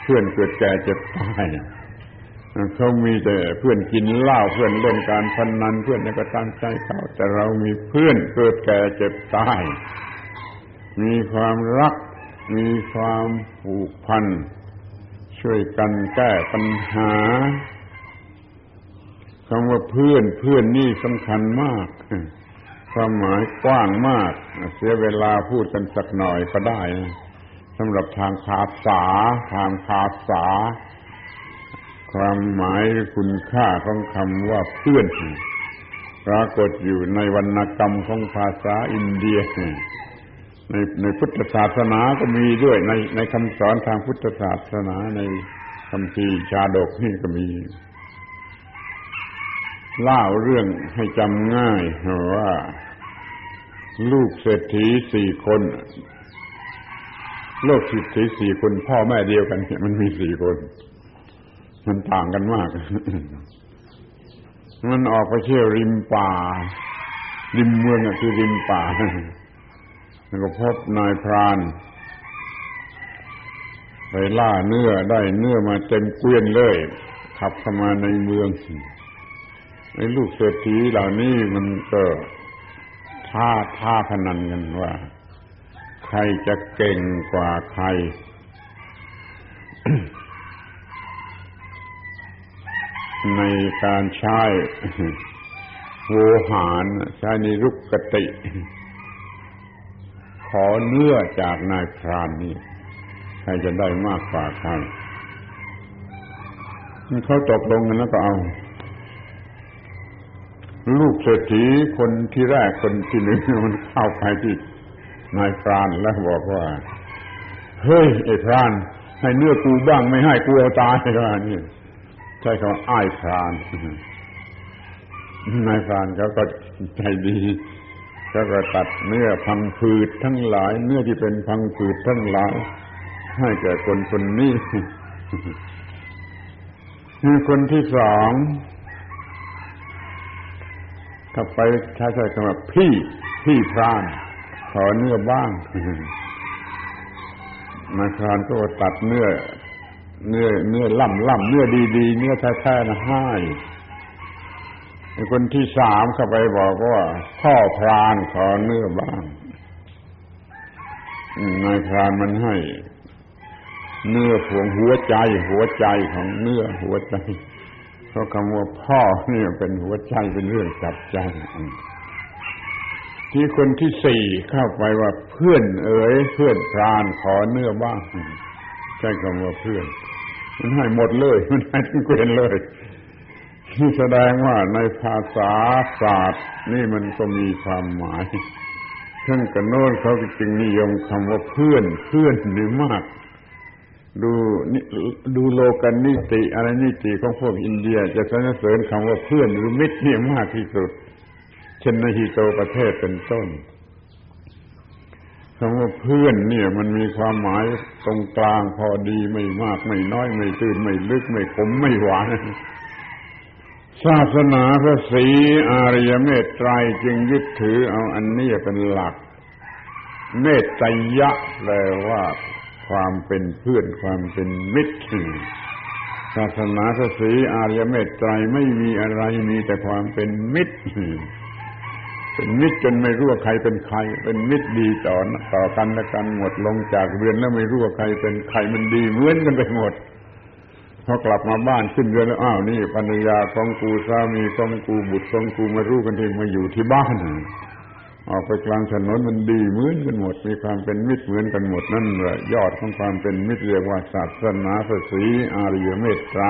เพื่อนเกิดแก่เจ็บตายเขามีแต่เพื่อนกินเหล้าเพื่อนเล่นการพนันเพื่อนก็ตามใจเขาแต่เรามีเพื่อนเกิดแก่เจ็บตายมีความรักมีความผูกพันช่วยกันแก้ปัญหาคำว่าเพื่อนเพื่อนนี่สำคัญมากความหมายกว้างมากเสียเวลาพูดกันสักหน่อยก็ได้สำหรับทางภาษาความหมายคุณค่าของคำว่าเพื่อนปรากฏอยู่ในวรรณกรรมของภาษาอินเดียในพุทธศาสนาก็มีด้วยในคำสอนทางพุทธศาสนาในคำพีชาดกนี่ก็มีเล่าเรื่องให้จำง่ายว่าลูกเศรษฐี4คนลูกเศรษฐี4คนพ่อแม่เดียวกันมันมี4คนมันต่างกันมากมันออกไปเที่ยวริมป่าริมเมืองคือริมป่าแล้วก็พบนายพรานไปล่าเนื้อได้เนื้อมาเต็มเกวียนเลยขับเข้ามาในเมืองไอ้ลูกเศรษฐีเหล่านี้มันก็ท้าพนันกันว่าใครจะเก่งกว่าใคร ในการใช้โวหารใช้นิรุกขติขอเนื้อจากนายพรานนี่ใครจะได้มากกว่าใครเขาตกลงกันแล้วก็เอาลูกเศรษฐีคนที่แรกคนที่หนึ่งมันเข้าไปที่นายพรานแล้วบอกว่าเฮ้ยไอ้พรานให้เนื้อกูบ้างไม่ให้กูเอาตายว่านี่ใช่คำว่าอ้ายพรานนายพรานเขาก็ใจดีเขาก็ตัดเนื้อพังผืดทั้งหลายเนื้อที่เป็นพังผืดทั้งหลายให้แก่คนคนนี้คือคนที่สองถ้าไปใช้คำว่าพี่พรานขอเนื้อบ้างนายพรานก็ตัดเนื้อล่ำเนื้อดีๆเนื้อแท้ๆนะให้คนที่สามเข้าไปบอกว่าพ่อพรานขอเนื้อบ้างนายพรานมันให้เนื้อผวงหัวใจของเนื้อหัวใจเพราะคำว่าพ่อเนี่ยเป็นหัวใจเป็นเรื่องจับใจที่คนที่สี่เข้าไปว่าเพื่อนเพื่อนพรานขอเนื้อบ้างใช่คำว่าเพื่อนมันให้หมดเลยมันให้ทั้งเกวียนเลยที่แสดงว่าในภาษาศาสตร์นี่มันก็มีความหมายทั้งกันโน้นเขาจึงนิยมคำว่าเพื่อนหรือมากดูโลกนิติอะไรนิติของพวกอินเดียจะสรรเสริญคำว่าเพื่อนหรือมิตรเนี่ยมากที่สุดเช่นในฮิโตประเทศเป็นต้นคำว่าเพื่อนเนี่ยมันมีความหมายตรงกลางพอดีไม่มากไม่น้อยไม่ตื้นไม่ลึกไม่ขมไม่หวานศาสนาพระศรีอริยเมตไตรจึงยึดถือเอาอันนี้เป็นหลักเมตไตรยะแปลว่าความเป็นเพื่อนความเป็นมิตรศาสนาพระศรีอริยเมตไตรไม่มีอะไรมีแต่ความเป็นมิตรเป็นมิตรจนไม่รู้ว่าใครเป็นใครเป็นมิตรดีต่อกันและกันหมดลงจากเรือนแล้วไม่รู้ว่าใครเป็นใครมันดีเหมือนกันไปหมดพอกลับมาบ้านขึ้นเรือนแล้วอ้าวนี่ภรรยาของกูสามีของกูบุตรของกูมารู้กันเองมาอยู่ที่บ้าน ออกไปกลางถนนมันดีเหมือนกันหมดมีความเป็นมิตรเหมือนกันหมดนั่นแหละยอดของความเป็นมิตรเรียกว่าศาสนาพระศรีอริยเมตไตร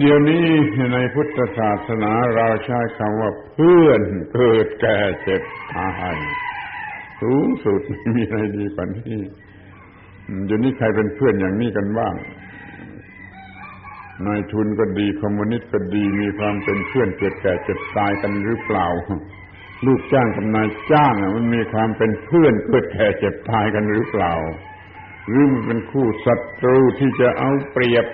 เดี๋ยวนี้ในพุทธศาสนาเราใช้คำว่าเพื่อนเกิดแก่เจ็บตายสูงสุดไม่มีอะไรดีกว่านี้เดี๋ยวนี้ใครเป็นเพื่อนอย่างนี้กันบ้างนายทุนก็ดีคอมมิวนิสต์ก็ดีมีความเป็นเพื่อนเกิดแก่เจ็บตายกันหรือเปล่าลูกจ้างกับนายจ้างมันมีความเป็นเพื่อนเกิดแก่เจ็บตายกันหรือเปล่าหรือมันเป็นคู่ศัตรูที่จะเอาเปรียบ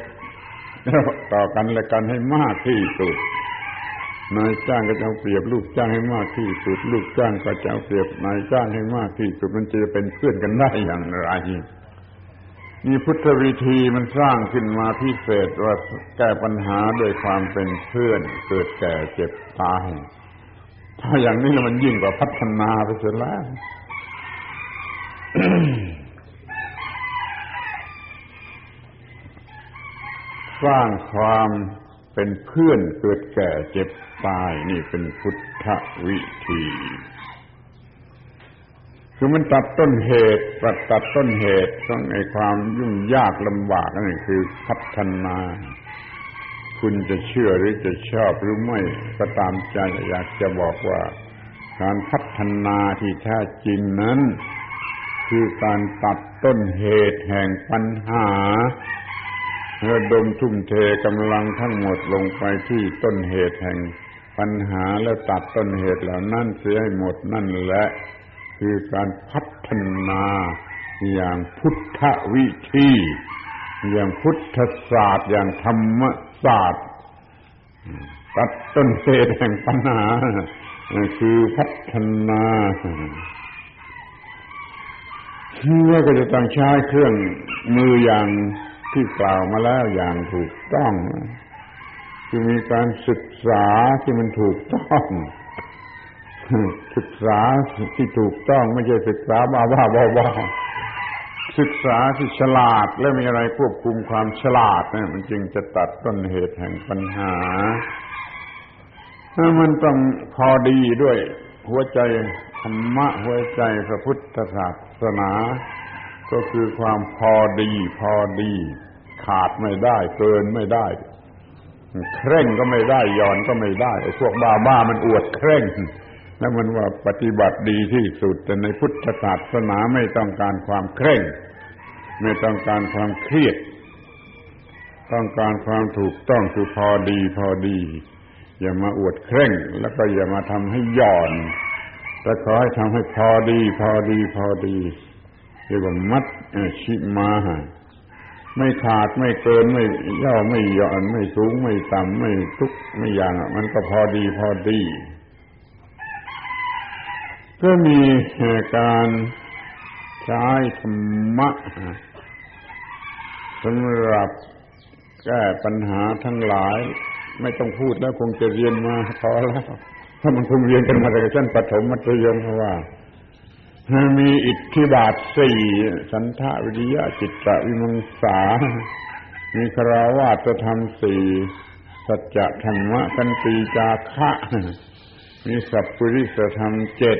ต่อกันและกันให้มากที่สุดนายจ้างก็จะเอาเปรียบลูกจ้างให้มากที่สุดลูกจ้างก็จะเอาเปรียบนายจ้างให้มากที่สุดมันจะเป็นเพื่อนกันได้อย่างไรมีพุทธวิธีมันสร้างขึ้นมาพิเศษว่าแก้ปัญหาโดยความเป็นเพื่อนเกิดแก่เจ็บตายถ้าอย่างนี้มันยิ่งกว่าพัฒนาไปเสียแล้ว สร้างความเป็นเพื่อนเกิดแก่เจ็บตายนี่เป็นพุทธวิธีคือมันตัดต้นเหตุตัดต้นเหตุของไอ้ความยุ่งยากลำบากนั่นคือพัฒนาคุณจะเชื่อหรือจะชอบหรือไม่ก็ตามใจอยากจะบอกว่าการพัฒนาที่แท้จริงนั้นคือการตัดต้นเหตุแห่งปัญหาระดมทุ่มเทกำลังทั้งหมดลงไปที่ต้นเหตุแห่งปัญหาแล้วตัดต้นเหตุเหล่านั้นเสียให้หมดนั่นแหละคือการพัฒนาอย่างพุทธวิธีอย่างพุทธศาสตร์อย่างธรรมศาสตร์ตัดต้นเหตุแห่งปัญหาคือพัฒนาแล้วก็จะต้องใช้เครื่องมืออย่างที่กล่าวมาแล้วอย่างถูกต้องคือมีการศึกษาที่มันถูกต้องศึกษาที่ถูกต้องไม่ใช่ศึกษาบ้าศึกษาที่ฉลาดและมีอะไรควบคุมความฉลาดเนี่ยมันจึงจะตัดต้นเหตุแห่งปัญหาถ้ามันต้องพอดีด้วยหัวใจธรรมะหัวใจพระพุทธศาสนาก็คือความพอดีขาดไม่ได้เกินไม่ได้เคร่งก็ไม่ได้หย่อนก็ไม่ได้ไอ้พวกบ้ามันอวดเคร่งแล้วมันว่าปฏิบัติดีที่สุดแต่ในพุทธศาสนาไม่ต้องการความเคร่งไม่ต้องการความเครียดต้องการความถูกต้องคือพอดีอย่ามาอวดเคร่งแล้วก็อย่ามาทำให้หย่อนแต่ขอให้ทำให้พอดีเรียกว่ามัชชิมาไม่ขาดไม่เกินไม่ย่อไม่หย่อนไม่สูงไม่ต่ำไม่ทุกไม่อย่างมันก็พอดีก็มีการใช้ธรรมะสำหรับแก้ปัญหาทั้งหลายไม่ต้องพูดแล้วคงจะเรียนมาพอแล้วถ้ามันคงเรียนกันมาแต่ชั้นประถมมัธยมเพราะว่ามีอิทธิบาทสี่สันทวิริยะจิตตวิมังสามีคฤหัสถธรรมสี่สัจจะธรรมะกันตีจาคะมีสัพปริสธรรมเจ็ด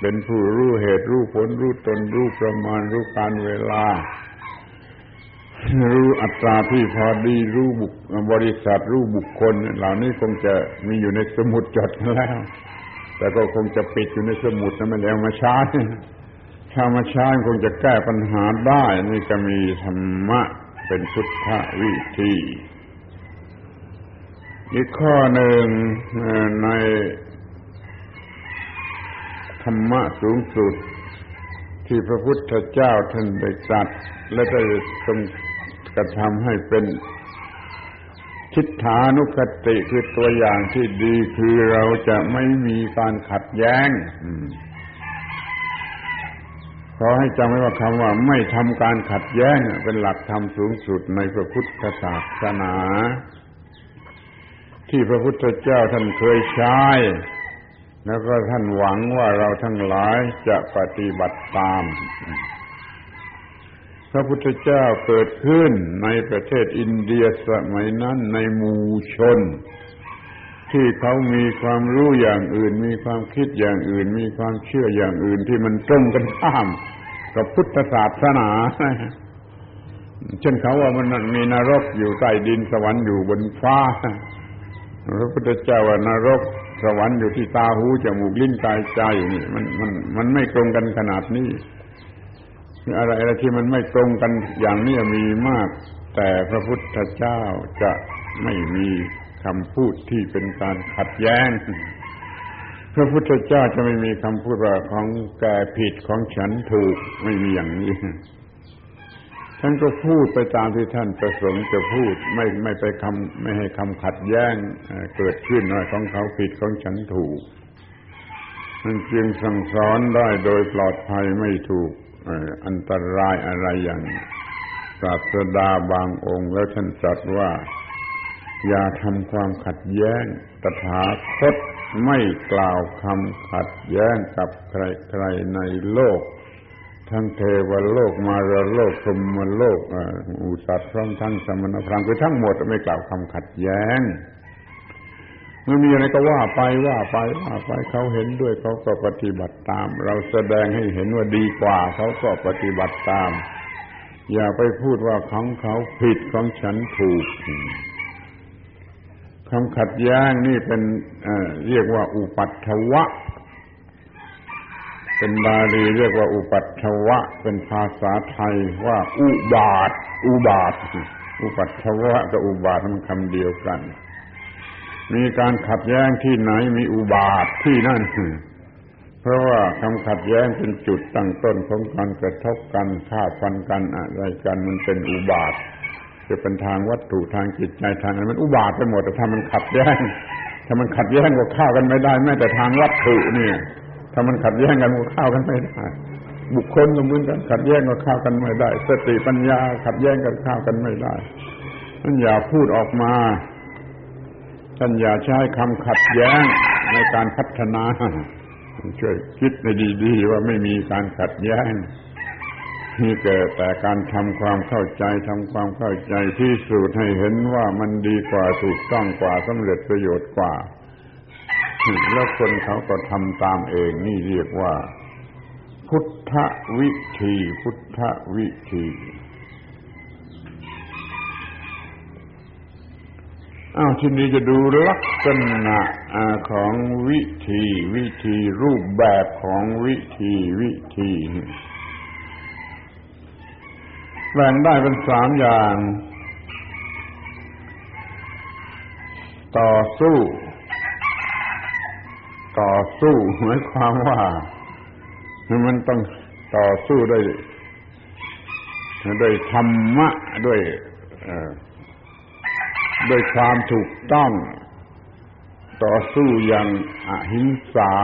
เป็นผู้รู้เหตุรู้ผลรู้ตนรู้ประมาณรู้การเวลารู้อัตราที่พอดีรู้บริษัทรู้บุคคลเหล่านี้คงจะมีอยู่ในสมุดจดแล้วแต่ก็คงจะปิดอยู่ในสมุดนะมันเอามาใช้ถ้ามาใช้คงจะแก้ปัญหาได้นี่ก็มีธรรมะเป็นพุทธวิธีอีกข้อหนึ่งในธรรมะสูงสุดที่พระพุทธเจ้าท่านได้ตรัสและได้ทรงกระทำให้เป็นทิฏฐานุคติคือตัวอย่างที่ดีคือเราจะไม่มีการขัดแย้งขอให้จำไว้ว่าคำว่าไม่ทำการขัดแย้งเป็นหลักธรรมสูงสุดในพระพุทธศาสนาที่พระพุทธเจ้าท่านเคยใช้แล้วก็ท่านหวังว่าเราทั้งหลายจะปฏิบัติตามพระพุทธเจ้าเกิดขึ้นในประเทศอินเดียสมัยนั้นในหมู่ชน ที่เขามีความรู้อย่างอื่นมีความคิดอย่างอื่นมีความเชื่ออย่างอื่นที่มันตรงกันข้ามกับพุทธศาสนาเช่นเขาว่ามันมีนรกอยู่ใต้ดินสวรรค์อยู่บนฟ้าพระพุทธเจ้าว่านรกสวรรค์อยู่ที่ตาหูจมูกลิ้นกายใจนี่มันไม่ตรงกันขนาดนี้อะไรที่มันไม่ตรงกันอย่างนี้มีมากแต่พระพุทธเจ้าจะไม่มีคำพูดที่เป็นการขัดแย้งพระพุทธเจ้าจะไม่มีคำพูดว่าของแกผิดของฉันถูกไม่มีอย่างนี้ท่านก็พูดไปตามที่ท่านประสงค์จะพูดไม่ไปคำไม่ให้คำขัดแย้งเกิดขึ้นว่าของเขาผิดของฉันถูกมันจึงสั่งสอนได้โดยปลอดภัยไม่ถูกอันตรายอะไรอย่างศาสดาบางองค์แล้วท่านตรัสว่าอย่าทำความขัดแย้งตถาคตไม่กล่าวคำขัดแย้งกับใครๆในโลกทั้งเทวโลกมารโลกพรหมโลกอุสัตพร้อมทั้งสมณพราหมณ์คือทั้งหมดไม่กล่าวคำขัดแย้งเมื่อมีอะไรก็ว่าไปว่าไปเขาเห็นด้วยเขาก็ปฏิบัติตามเราแสดงให้เห็นว่าดีกว่าเขาก็ปฏิบัติตามอย่าไปพูดว่าของเขาผิดของฉันถูกคำขัดแย้งนี่เป็นเรียกว่าอุปัฏฐวะเป็นบาลีเรียกว่าอุปัฏฐวะเป็นภาษาไทยว่าอุบาทอุปัฏฐวะกับอุบาทมันคำเดียวกันมีการขัดแย้งที่ไหนมีอุบาทที่นั่นเพราะว่าคำขัดแย้งเป็นจุดตั้งต้นของการกระทบกันฆ่าฟันกันอะไรกันมันเป็นอุบาทจะเป็นทางวัตถุทางจิตใจทางอะไรมันอุบาทไปหมดแต่ถ้ามันขัดแย้งก็ฆ่ากันไม่ได้แม้แต่ทางวัตถุเนี่ยถ้ามันขัดแย้งกันก็ฆ่ากันไม่ได้บุคคลก็เหมือนกันขัดแย้งก็ฆ่ากันไม่ได้สติปัญญาขัดแย้งกันฆ่ากันไม่ได้นั่นอย่าพูดออกมาท่านอย่าใช้คำขัดแย้งในการพัฒนาช่วยคิดในดีๆว่าไม่มีการขัดแย้งนี่เกิดแต่การทำความเข้าใจที่สุดให้เห็นว่ามันดีกว่าถูกต้องกว่าสำเร็จประโยชน์กว่าแล้วคนเขาก็ทำตามเองนี่เรียกว่าพุทธวิธีอ้าวทีนี้จะดูลักษณะของวิธีรูปแบบของวิธีแบ่งได้เป็นสามอย่างต่อสู้หมายความว่ามันต้องต่อสู้ด้วยธรรมะด้วยความถูกต้องต่อสู้อย่างอหิงสา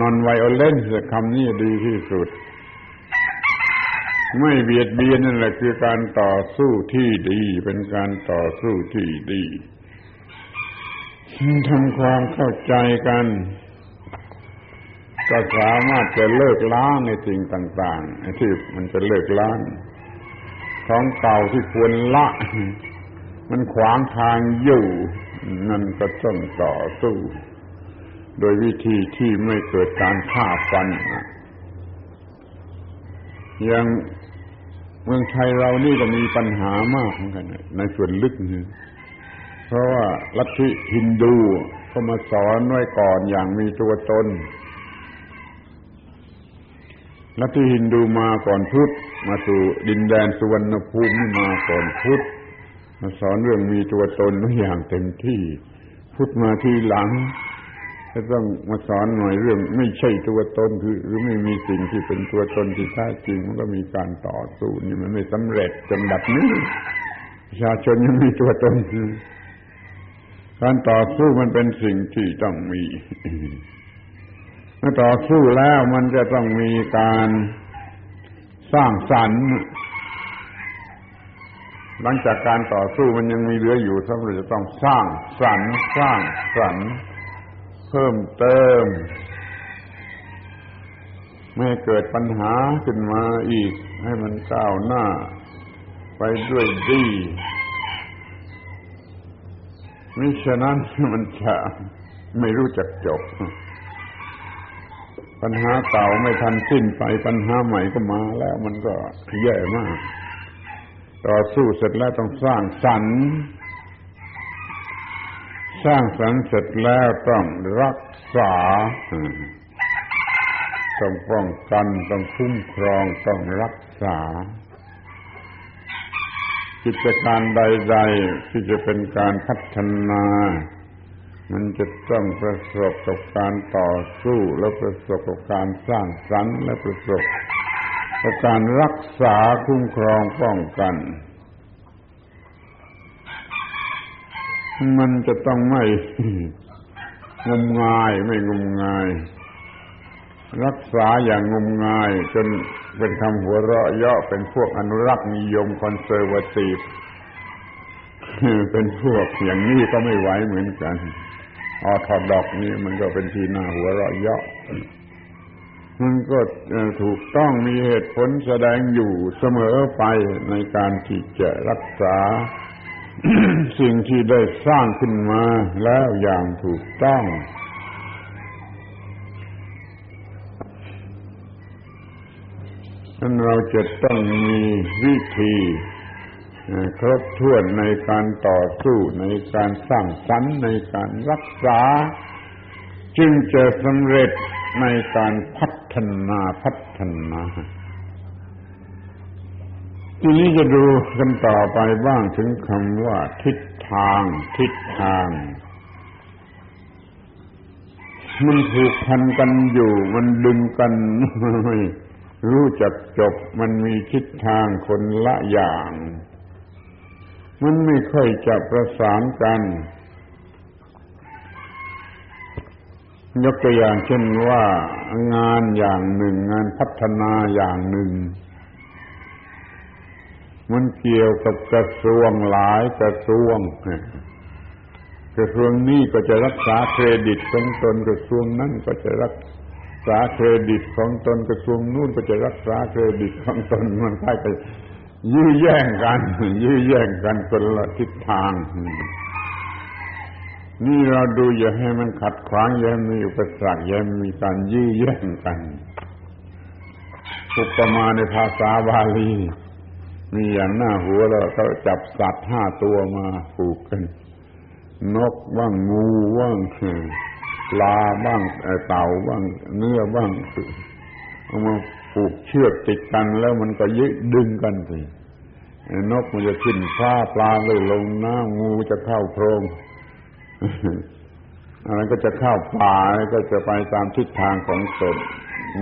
Non-violence คำนี้ดีที่สุดไม่เบียดเบียนนั่นแหละคือการต่อสู้ที่ดีเป็นการต่อสู้ที่ดีทำความเข้าใจกันก็สามารถจะเลิกล้างในสิ่งต่างๆที่มันจะเลิกล้างของเก่าที่ควรละมันขวางทางอยู่นั่นก็ต้องต่อสู้โดยวิธีที่ไม่เกิดการฆ่าฟันอย่างเมืองไทยเรานี่ก็มีปัญหามากเหมือนกันในส่วนลึกนะเพราะว่าลัทธิฮินดูก็มาสอนไว้ก่อนอย่างมีตัวตนลัทธิฮินดูมาก่อนพุทธมาสู่ดินแดนสุวรรณภูมิมาก่อนพุทธมาสอนเรื่องมีตัวตนอย่างเต็มที่พุทธมาทีหลังจะต้องมาสอนหน่อยเรื่องไม่ใช่ตัวตนคือหรือไม่มีสิ่งที่เป็นตัวตนที่แท้จริงมันก็มีการต่อสู้นี่มันไม่สำเร็จจนบัดนี้ประชาชนยังมีตัวตนคือการต่อสู้มันเป็นสิ่งที่ต้องมีเมื่อต่อสู้แล้วมันจะต้องมีการสร้างสรรค์หลังจากการต่อสู้มันยังมีเหลืออยู่สำหรับจะต้องสร้างสรรค์เพิ่มเติมไม่เกิดปัญหาขึ้นมาอีกให้มันก้าวหน้าไปด้วยดี มิฉะนั้นมันจะไม่รู้จักจบปัญหาเก่าไม่ทันสิ้นไปปัญหาใหม่ก็มาแล้วมันก็แย่มากต่อสู้เสร็จแล้วต้องสร้างสรรค์สร้างสรรค์เสร็จแล้วต้องรักษาต้องป้องกันต้องคุ้มครองต้องรักษากิจการใดๆที่จะเป็นการพัฒนามันจะต้องประสบกับการต่อสู้และประสบกับการสร้างสรรค์และประสบกับการรักษาคุ้มครองป้องกันมันจะต้องไม่งมงายไม่งมงายรักษาอย่างงมงายจนเป็นคำหัวเราะเยาะเป็นพวกอนุรักษ์นิยมคอนเซอร์วาทีฟเป็นพวกอย่างนี้ก็ไม่ไหวเหมือนกันออร์ทอดอกนี่มันก็เป็นทีหน้าหัวเราะเยาะมันก็ถูกต้องมีเหตุผลแสดงอยู่เสมอไปในการที่จะรักษา สิ่งที่ได้สร้างขึ้นมาแล้วอย่างถูกต้องนั้นเราจะต้องมีวิธีครบถ้วนในการต่อสู้ในการสร้างสรรค์ในการรักษาจึงจะสำเร็จในการพัฒนาทีนี้จะดูกันต่อไปบ้างถึงคำว่าทิศทางมันผูกพันกันอยู่มันดึงกันไม่รู้จักจบมันมีทิศทางคนละอย่างมันไม่ค่อยจะประสานกันยกตัวอย่างเช่นว่างานอย่างหนึ่งงานพัฒนาอย่างหนึ่งมันเกี่ยวกับกระทรวงหลายกระทรวงนี้ก็จะรักษาเครดิตของตนกระทรวงนั้นก็จะรักษาเครดิตของตนกระทรวงนู้นก็จะรักษาเครดิตของตนมันค่อยไปยื้อแย่งกันคนละทิศทางนี่เราดูอย่าให้มันขัดขวางอย่าให้มีอุปสรรคอย่าให้มีการยื้อแย่งกันอุปมาในภาษาบาลีมีอย่างหน้าหัวแล้วเขาจับสัตว์5ตัวมาผูกกันนกบ้างงูบ้างปลาบ้างเต่าบ้างเนื้อบ้างเอามาผูกเชือกติดกันแล้วมันก็ยึดดึงกันสินกมันจะขึ้นฟ้าปลาเลยลงน้ำงูจะเข้าโพรงอะไรก็จะเข้าป่าก็จะไปตามทิศทางของตน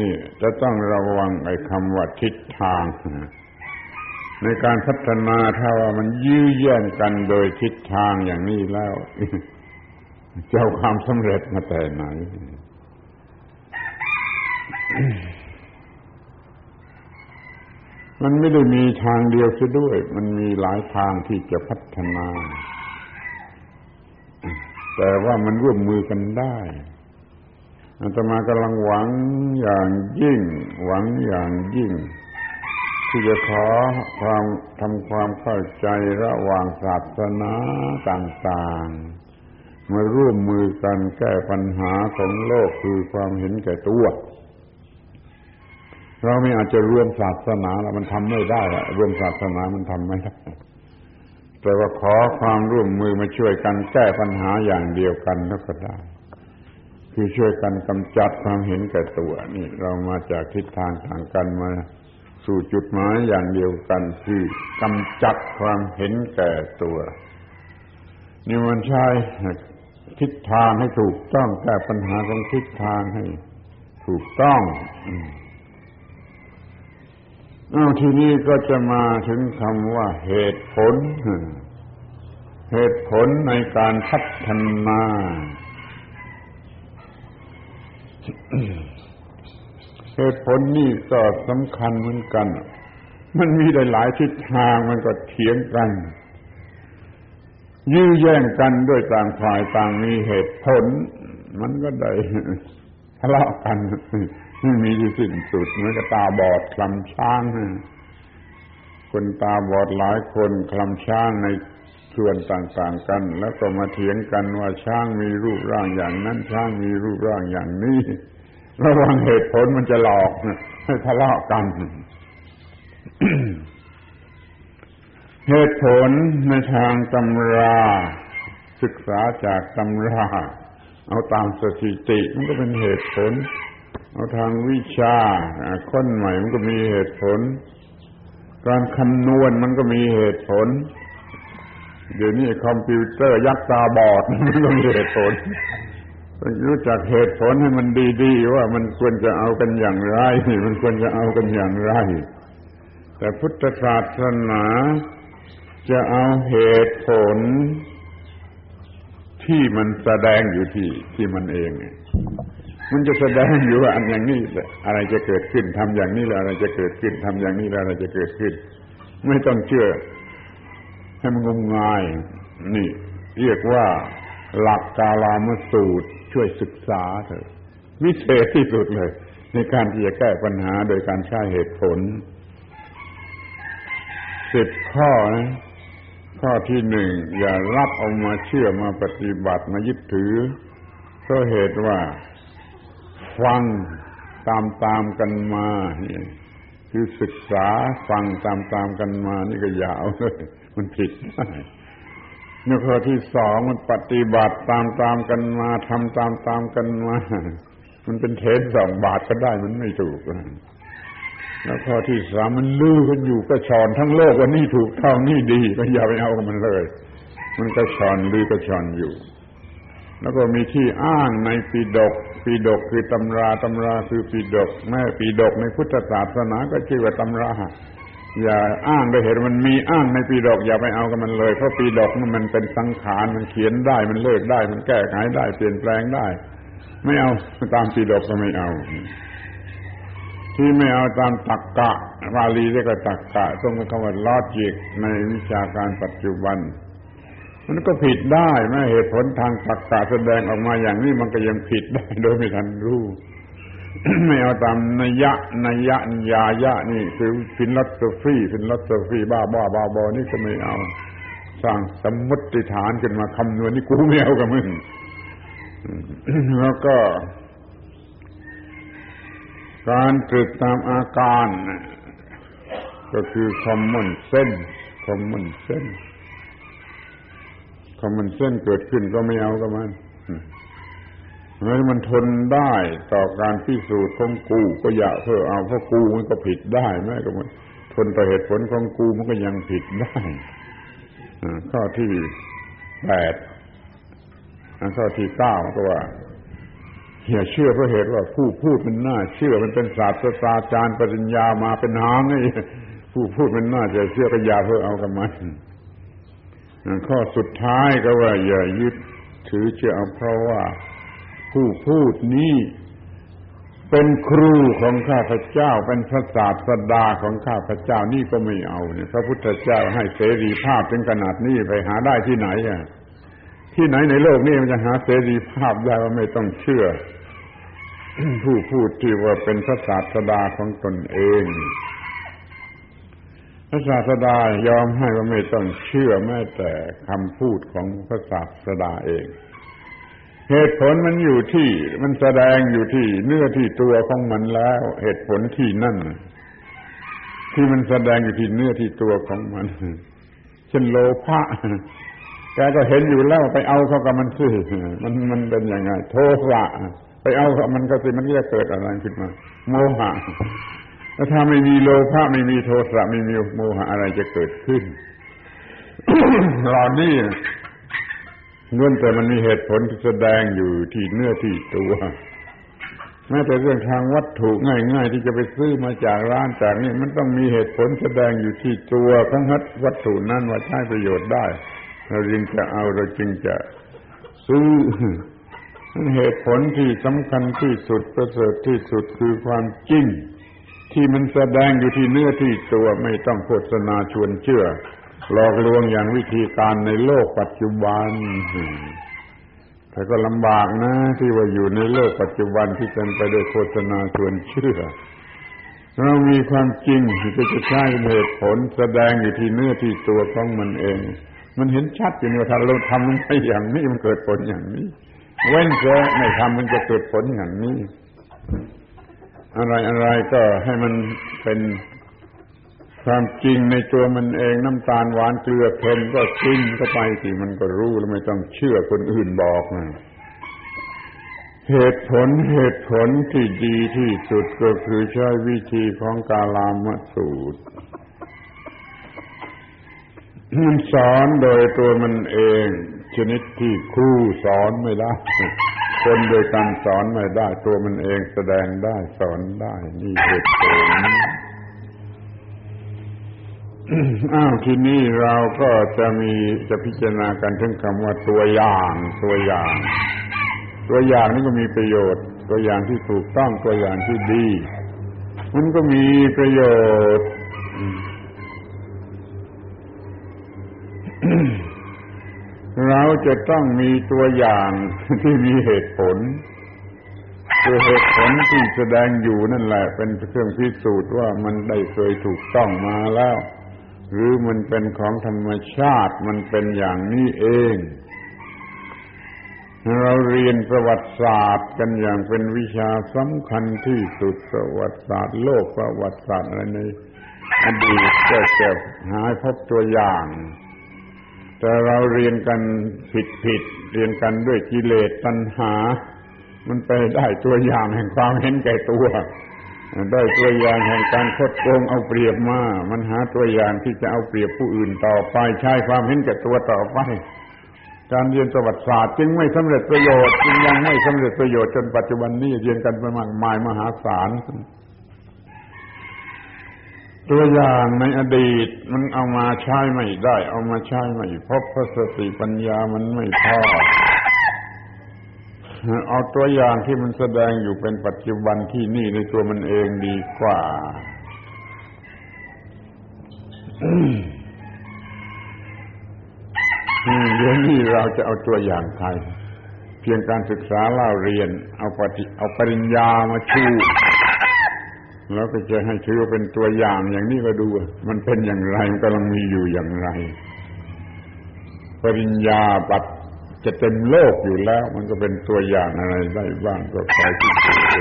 นี่จะต้องระวังไอ้คำว่าทิศทางในการพัฒนาถ้าว่ามันยื้อแย่งกันโดยทิศทางอย่างนี้แล้วจะเอาความสำเร็จมาแต่ไหนมันไม่ได้มีทางเดียวซะด้วยมันมีหลายทางที่จะพัฒนาแต่ว่ามันร่วมมือกันได้อาตมากำลังหวังอย่างยิ่งที่จะขอความทำความเข้าใจระหว่างศาสนาต่างๆมาร่วมมือกันแก้ปัญหาของโลกคือความเห็นแก่ตัวเราไม่อาจจะรวมศาสนาแล้วมันทำไม่ได้ละรวมศาสนามันทำไม่ได้แต่ว่าขอความร่วมมือมาช่วยกันแก้ปัญหาอย่างเดียวกันแล้วก็ได้คือช่วยกันกำจัดความเห็นแก่ตัวนี่เรามาจากทิศทางต่างกันมาสู่จุดหมายอย่างเดียวกันคือกำจัดความเห็นแก่ตัวนี่มันใช้ทิศทางให้ถูกต้องแก้ปัญหาของทิศทางให้ถูกต้องทีนี้ก็จะมาถึงคำว่าเหตุผลในการพัฒนาเหตุผลนี่ก็สำคัญเหมือนกันมันมีได้หลายทิศทางมันก็เถียงกันยื้อแย่งกันด้วยต่างฝ่ายต่างมีเหตุผลมันก็ได้ทะเลาะกันไม่มีที่สิ้นสุดเหมือนกับตาบอดคลำช้างคนตาบอดหลายคนคลำช้างใน ส่วนต่างๆกันแล้วก็มาเถียงกันว่าช้างมีรูปร่างอย่างนั้นช้างมีรูปร่างอย่างนี้ระวังเหตุผลมันจะหลอกให้ทะเลาะกัน เหตุผลในทางตำราศึกษาจากตำราเอาตามสถิติมันก็เป็นเหตุผลเอาทางวิชาค้นใหม่มันก็มีเหตุผลการคำนวณมันก็มีเหตุผลเดี๋ยวนี้คอมพิวเตอร์ยักษ์ตาบอดมันก็มีเหตุผลรู้จักเหตุผลให้มันดีๆว่ามันควรจะเอากันอย่างไรมันควรจะเอากันอย่างไรแต่พุทธศาสนาจะเอาเหตุผลที่มันแสดงอยู่ที่มันเองมันจะแสดงอยู่ว่าอันอย่างนี้อะไรจะเกิดขึ้นทำอย่างนี้แล้วอะไรจะเกิดขึ้นทำอย่างนี้แล้วอะไรจะเกิดขึ้นไม่ต้องเชื่อให้มันงมงายนี่เรียกว่าหลักกาลามสูตรช่วยศึกษาเถอะวิเศษที่สุดเลยในการที่จะแก้ปัญหาโดยการใช้เหตุผล10ข้อนะข้อที่1อย่ารับเอามาเชื่อมาปฏิบัติมายึดถือเพราะเหตุว่าฟังตามกันมาคือศึกษาฟังตามกันมานี่ก็ยาวเลยมันผิดนี่ข้อที่2มันปฏิบัติตามกันมาทำตามกันมามันเป็นเทน2 บาทก็ได้มันไม่ถูกแล้วข้อที่3มันลือกันอยู่กระชอนทั้งโลกว่านี่ถูกเท่านี่ดีก็อย่าไปเอากับมันเลยมันกระชอนลือกระชอนอยู่แล้วก็มีที่อ้างในปิฎกปิฎกคือตำราคือปิฎกแม่ปิฎกในพุทธศาสนาก็ชื่อว่าตำราอย่าอ้างโดยเหตุมันมีอ้างในปิฎกอย่าไปเอากับมันเลยเพราะปิฎกมันเป็นสังขารมันเขียนได้มันเลิกได้มันแก้ไขได้เปลี่ยนแปลงได้ไม่เอาตามปิฎกก็ไม่เอาที่ไม่เอาตามตรรกะบาลีเรียกว่าตรรกะต้องเป็นคำว่าลอจิกในวิชาการปัจจุบันมันก็ผิดได้แม้เหตุผลทางตรรกะแสดงออกมาอย่างนี้มันก็ยังผิดได้โดยไม่ทันรู้ ไม่เอาตามนัยยะญายะนี่คือฟิลโลโซฟีบ้านี่ก็ไม่เอาสร้างสมมติฐานขึ้นมาคำนวณนี่กูไม่เอากับมึง แล้วก็การตรึกตามอาการก็คือcommon senseเกิดขึ้นก็ไม่เอากับมันเพราะมันทนได้ต่อการพิสูจน์ของกูก็อย่าเพิ่งเอาเพราะกูมันก็ผิดได้แม้กับมันทนต่อเหตุผลของกูมันก็ยังผิดได้ข้อที่8ข้อที่9ก็ว่าอย่าเชื่อเพราะเหตุว่าผู้พูดมันน่าเชื่อมันเป็นศาสตราจารย์ปริญญามาเป็นหางนี่ผู้พูดมันน่าจะเชื่อก็อย่าเพิ่งเอากับมันข้อสุดท้ายก็ว่าอย่ายึดถือเชื่อเอาเพราะว่าผู้พูดนี้เป็นครูของข้าพเจ้าเป็นพระศาสดาของข้าพเจ้านี่ก็ไม่เอาเนี่ยพระพุทธเจ้าให้เสรีภาพถึงขนาดนี้ไปหาได้ที่ไหนอ่ะที่ไหนในโลกนี้มันจะหาเสรีภาพได้ว่าไม่ต้องเชื่อ ผู้พูดที่ว่าเป็นพระศาสดาของตนเองพระศาสดายอมให้ว่าไม่ต้องเชื่อแม้แต่คำพูดของพระศาสดาเองเหตุผลมันอยู่ที่มันแสดงอยู่ที่เนื้อที่ตัวของมันแล้วเหตุผลที่นั่นที่มันแสดงอยู่ที่เนื้อที่ตัวของมันเช่นโลภะแกก็เห็นอยู่แล้วไปเอาเข้ากับมันสิมันเป็นยังไงโทสะไปเอาเข้ามันก็สิมันจะเกิดอะไรขึ้นมาโมหะแล้วถ้าไม่มีโลภะไม่มีโทสะไม่มีโมหะอะไรจะเกิดขึ้น เหล่านี้ล้วนแต่มันมีเหตุผลที่แสดงอยู่ที่เนื้อที่ตัวแม้แต่เรื่องทางวัตถุง่ายๆที่จะไปซื้อมาจากร้านจากนี่มันต้องมีเหตุผลแสดงอยู่ที่ตัวของวัตถุนั้นว่าใช้ประโยชน์ได้เราจึงจะเอาเราจึงจะซื้อเหตุผลที่สำคัญที่สุดประเสริฐที่สุดคือความจริงที่มันแสดงอยู่ที่เนื้อที่ตัวไม่ต้องโฆษณาชวนเชื่อหลอกลวงอย่างวิธีการในโลกปัจจุบันแต่ก็ลำบากนะที่ว่าอยู่ในโลกปัจจุบันที่เต็มไปด้วยโฆษณาชวนเชื่อเรามีความจริงที่จะใช้เหตุผลแสดงอยู่ที่เนื้อที่ตัวของมันเอง มันเห็นชัดอยู่นี่ว่าถ้าเราทำลงไปอย่างนี้มันเกิดผลอย่างนี้เว้นเสียไม่ทำมันจะเกิดผลอย่างนี้อะไรๆก็ให้มันเป็นความจริงในตัวมันเองน้ำตาลหวานเกลือเค็มก็กินเข้าไปสิมันก็รู้แล้วไม่ต้องเชื่อคนอื่นบอกนะเหตุผลที่ดีที่สุดก็คือใช้วิธีของกาลามสูตรมันสอนโดยตัวมันเองชนิดที่ครูสอนไม่ได้คนโดยการสอนไม่ได้ตัวมันเองแสดงได้สอนได้นี่เหตุผล อ้าวทีนี้เราก็จะพิจารณากันถึงคำว่าตัวอย่างตัวอย่างนี่ก็มีประโยชน์ตัวอย่างที่ถูกต้องตัวอย่างที่ดีมันก็มีประโยชน์ เราจะต้องมีตัวอย่างที่มีเหตุผลตัวเหตุผลที่แสดงอยู่นั่นแหละเป็นเครื่องพิสูจน์ว่ามันได้เคยถูกต้องมาแล้วหรือมันเป็นของธรรมชาติมันเป็นอย่างนี้เองเราเรียนประวัติศาสตร์กันอย่างเป็นวิชาสำคัญที่สุดประวัติศาสตร์โลกประวัติศาสตร์อะไรในอดีตก็จะหาพบตัวอย่างแต่เราเรียนกันผิดเรียนกันด้วยกิเลสตัณหามันไปได้ตัวอย่างแห่งความเห็นแก่ตัวได้ตัวอย่างแห่งการคดโกงเอาเปรียบมามันหาตัวอย่างที่จะเอาเปรียบผู้อื่นต่อไปใช้ความเห็นแก่ตัวต่อไปการเรียนประวัติศาสตร์จึงไม่สำเร็จประโยชน์จึงยังไม่สำเร็จประโยชน์จนปัจจุบันนี้เรียนกันไปมากมายมหาศาลตัวอย่างในอดีตมันเอามาใช้ไม่ได้เอามาใช้ไม่พบเพราะสติปัญญามันไม่พอเอาตัวอย่างที่มันแสดงอยู่เป็นปัจจุบันที่นี่ในตัวมันเองดีกว่า เดี๋ยวนี้เราจะเอาตัวอย่างไทยเพียงการศึกษาเล่าเรียนเอาปริญญามาชูแล้วก็จะให้ถือเป็นตัวอย่างอย่างนี้ก็ดูมันเป็นอย่างไรมันกำลังมีอยู่อย่างไรปริญญาบัตรจะเต็มโลกอยู่แล้วมันก็เป็นตัวอย่างอะไรได้บ้างก็คอยที่ตัว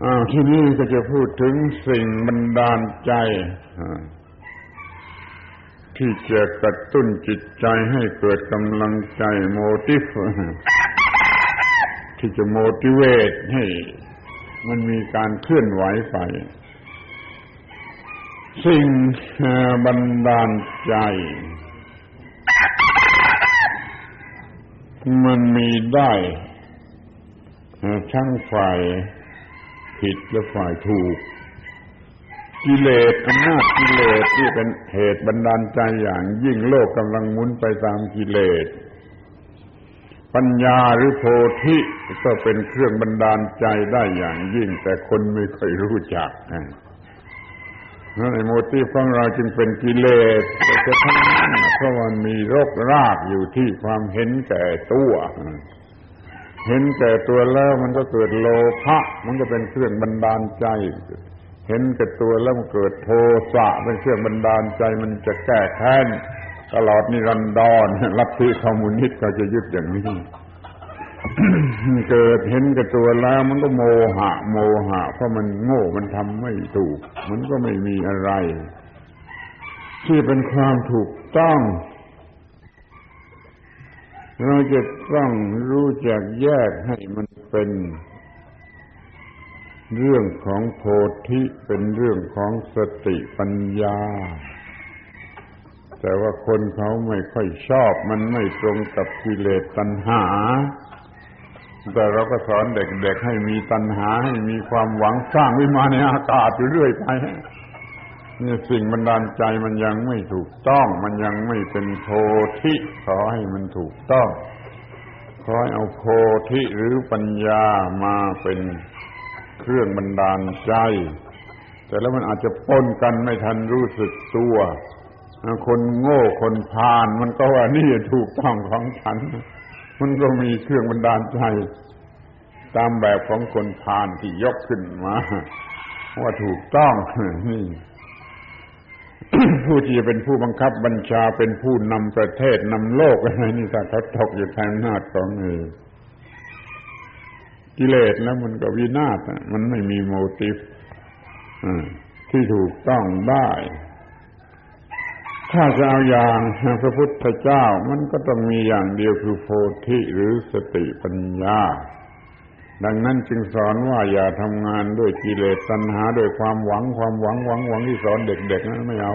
เองทีนี้ก็จะพูดถึงสิ่งบันดาลใจที่จะกระตุ้นจิตใจให้เกิดกำลังใจ motive ที่จะ motivate ให้มันมีการเคลื่อนไหวไปสิ่งบันดาลใจมันมีได้ทั้งฝ่ายผิดและฝ่ายถูกกิเลสอำนาจกิเลสที่เป็นเหตุบันดาลใจอย่างยิ่งโลกกำลังหมุนไปตามกิเลสปัญญาหรือโพธิก็เป็นเครื่องบันดาลใจได้อย่างยิ่งแต่คนไม่ค่อยรู้จักนั่นไอ้โมทีฟของเราจึงเป็นกิเลสจะทั้งนั้นเพราะมันมีรกรากอยู่ที่ความเห็นแก่ตัวเห็นแก่ตัวแล้วมันก็เกิดโลภะมันก็เป็นเครื่องบันดาลใจเห็นกับตัวแล้วมันเกิดโทสะเป็นเครื่องบันดาลใจมันจะแก้แค้นตลอดนิรันดรลัทธิคอมมิวนิสต์ก็จะยึดอย่างนี้ เกิดเห็นกับตัวแล้วมันก็โมหะเพราะมันโง่มันทำไม่ถูกมันก็ไม่มีอะไรที่เป็นความถูกต้องเราจะต้องรู้จักแยกให้มันเป็นเรื่องของโพธิเป็นเรื่องของสติปัญญาแต่ว่าคนเขาไม่ค่อยชอบมันไม่ตรงกับกิเลสตัณหาแต่เราก็สอนเด็กๆให้มีตัณหาให้มีความหวังสร้างวิมานในอากาศอยู่เรื่อยไปนี่สิ่งบันดาลใจมันยังไม่ถูกต้องมันยังไม่เป็นโพธิขอให้มันถูกต้องขอให้เอาโพธิหรือปัญญามาเป็นเครื่องบันดาลใจแต่แล้วมันอาจจะปนกันไม่ทันรู้สึกตัวคนโง่คนพาลมันก็ว่านี่ถูกต้องของฉันมันก็มีเครื่องบันดาลใจตามแบบของคนพาลที่ยกขึ้นมาว่าถูกต้องนี่ ผู้ที่จะเป็นผู้บังคับบัญชาเป็นผู้นำประเทศนำโลกอะไรนี่ถ้าเขาตกอยู่ภายอำนาจของกิเลสแล้วมันก็วินาศมันไม่มีโมทิฟที่ถูกต้องได้ถ้าจะเอาอย่างพระพุทธเจ้ามันก็ต้องมีอย่างเดียวคือโพธิหรือสติปัญญาดังนั้นจึงสอนว่าอย่าทำงานด้วยกิเลสตัณหาด้วยความหวังความหวังที่สอนเด็กๆนั้นไม่เอา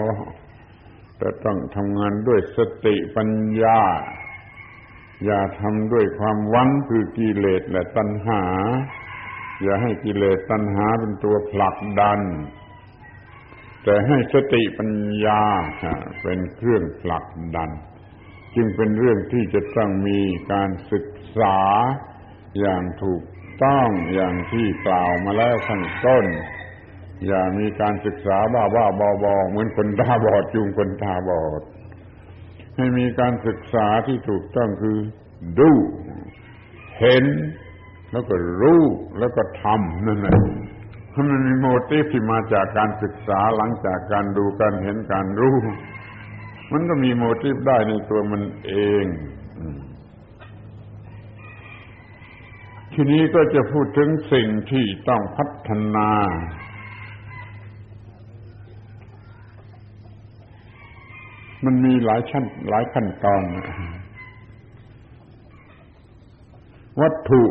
แต่ต้องทำงานด้วยสติปัญญาอย่าทำด้วยความหวังคือกิเลสและตัณหาอย่าให้กิเลสตัณหาเป็นตัวผลักดันแต่ให้สติปัญญาเป็นเครื่องผลักดันจึงเป็นเรื่องที่จะต้องมีการศึกษาอย่างถูกต้องอย่างที่กล่าวมาแล้วข้างต้นอย่ามีการศึกษาบ้าๆบอๆเหมือนคนตาบอดจูงคนตาบอดให้มีการศึกษาที่ถูกต้องคือดูเห็นแล้วก็รู้แล้วก็ทำนั่นแหละมันมีโมทีฟที่มาจากการศึกษาหลังจากการดูการเห็นการรู้มันก็มีโมทีฟได้ในตัวมันเองทีนี้ก็จะพูดถึงสิ่งที่ต้องพัฒนามันมีหลายชั้นหลายขั้นตอนวัตถุ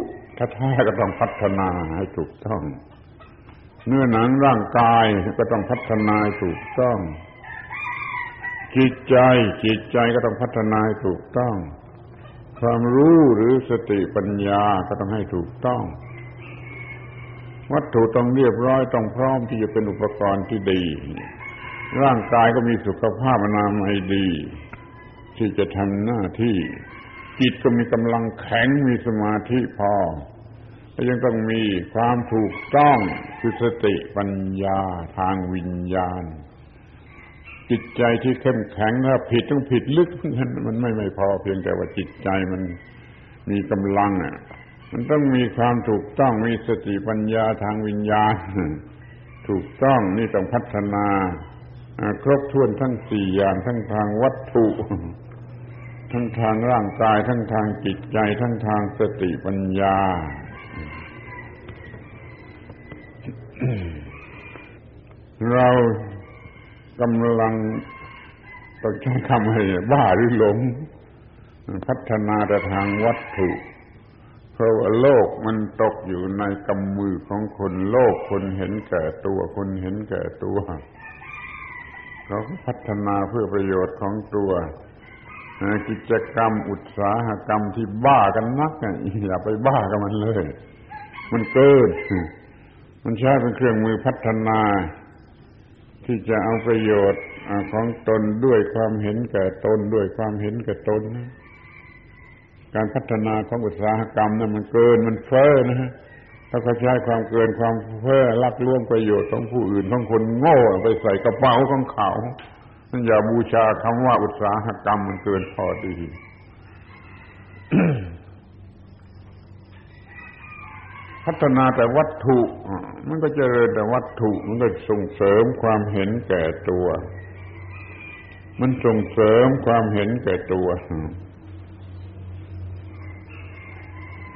แท้ๆก็ต้องพัฒนาให้ถูกต้องเนื้อหนังร่างกายก็ต้องพัฒนาถูกต้องจิตใจก็ต้องพัฒนาถูกต้องความรู้หรือสติปัญญาก็ต้องให้ถูกต้องวัตถุต้องเรียบร้อยต้องพร้อมที่จะเป็นอุปกรณ์ที่ดีร่างกายก็มีสุขภาพอนามัยดีที่จะทำหน้าที่จิตก็มีกำลังแข็งมีสมาธิพอและยังต้องมีความถูกต้องคือสติปัญญาทางวิญญาณจิตใจที่เข้มแข็งถ้าผิดต้องผิดลึกมันไม่พอเพียงแต่ว่าจิตใจมันมีกำลังอ่ะมันต้องมีความถูกต้องมีสติปัญญาทางวิญญาณถูกต้องนี่ต้องพัฒนาครบถ้วนทั้งสี่อย่างทั้งทางวัตถุทั้งทางร่างกายทั้งทางจิตใจทั้งทางสติปัญญาเรากำลังต้องใช้คำอะไรบ้าหรือหลงพัฒนาแต่ทางวัตถุเพราะว่าโลกมันตกอยู่ในกำมือของคนโลกคนเห็นแก่ตัวคนเห็นแก่ตัวเขาพัฒนาเพื่อประโยชน์ของตัวกิจกรรมอุตสาหกรรมที่บ้ากันนักอย่าไปบ้ากับมันเลยมันเกินมันใช้เป็นเครื่องมือพัฒนาที่จะเอาประโยชน์ของตนด้วยความเห็นแก่ตนด้วยความเห็นแก่ตนนะการพัฒนาของอุตสาหกรรมนะมันเกินมันเฟ้อนะถ้าเขาใช้ความเกินความเฟ้อลักล่วงประโยชน์ของผู้อื่นของคนโง่ไปใส่กระเป๋าของเขานั่นอย่าบูชาคำว่าอุตสาหกรรมมันเกินพอดี พัฒนาแต่วัตถุมันก็เจริญแต่วัตถุมันก็ส่งเสริมความเห็นแก่ตัวมันส่งเสริมความเห็นแก่ตัว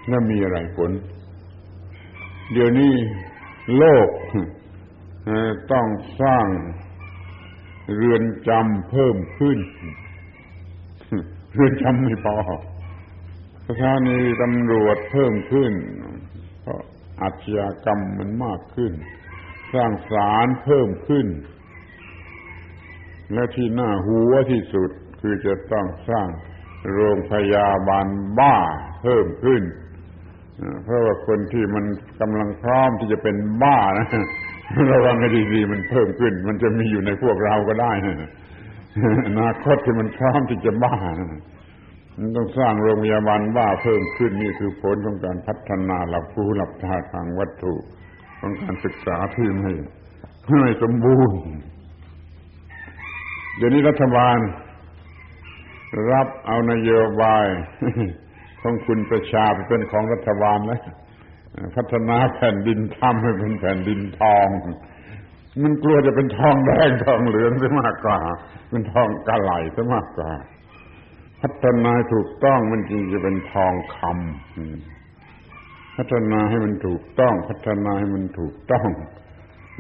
แล้วมีอะไรผลเดี๋ยวนี้โลกต้องสร้างเรือนจำเพิ่มขึ้นเรือนจำไม่พอสถานีตำรวจเพิ่มขึ้นเพราะอาชญากรรมมันมากขึ้นสร้างศาลเพิ่มขึ้นและที่น่าหัวที่สุดคือจะต้องสร้างโรงพยาบาลบ้าเพิ่มขึ้นเพราะว่าคนที่มันกำลังพร้อมที่จะเป็นบ้านะระวังให้ดีๆมันเพิ่มขึ้นมันจะมีอยู่ในพวกเราก็ได้อนาคตที่มันพร้อมที่จะบ้ามันต้องสร้างโรงพยาบาลบ้าเพิ่มขึ้นนี่คือผลของการพัฒนาหลับหูหลับตาทางวัตถุของการศึกษาที่ไม่สมบูรณ์เดี๋ยวนี้รัฐบาลรับเอานโยบายของคุณประชาไปเป็นของรัฐบาลแล้วพัฒนาแผ่นดินทำให้เป็นแผ่นดินทอง มันกลัวจะเป็นทองแดงทองเหลืองซะมากกว่าเป็นทองกะไหลซะมากกว่าพัฒนาถูกต้องมันจริงจะเป็นทองคำพัฒนาให้มันถูกต้องพัฒนาให้มันถูกต้อง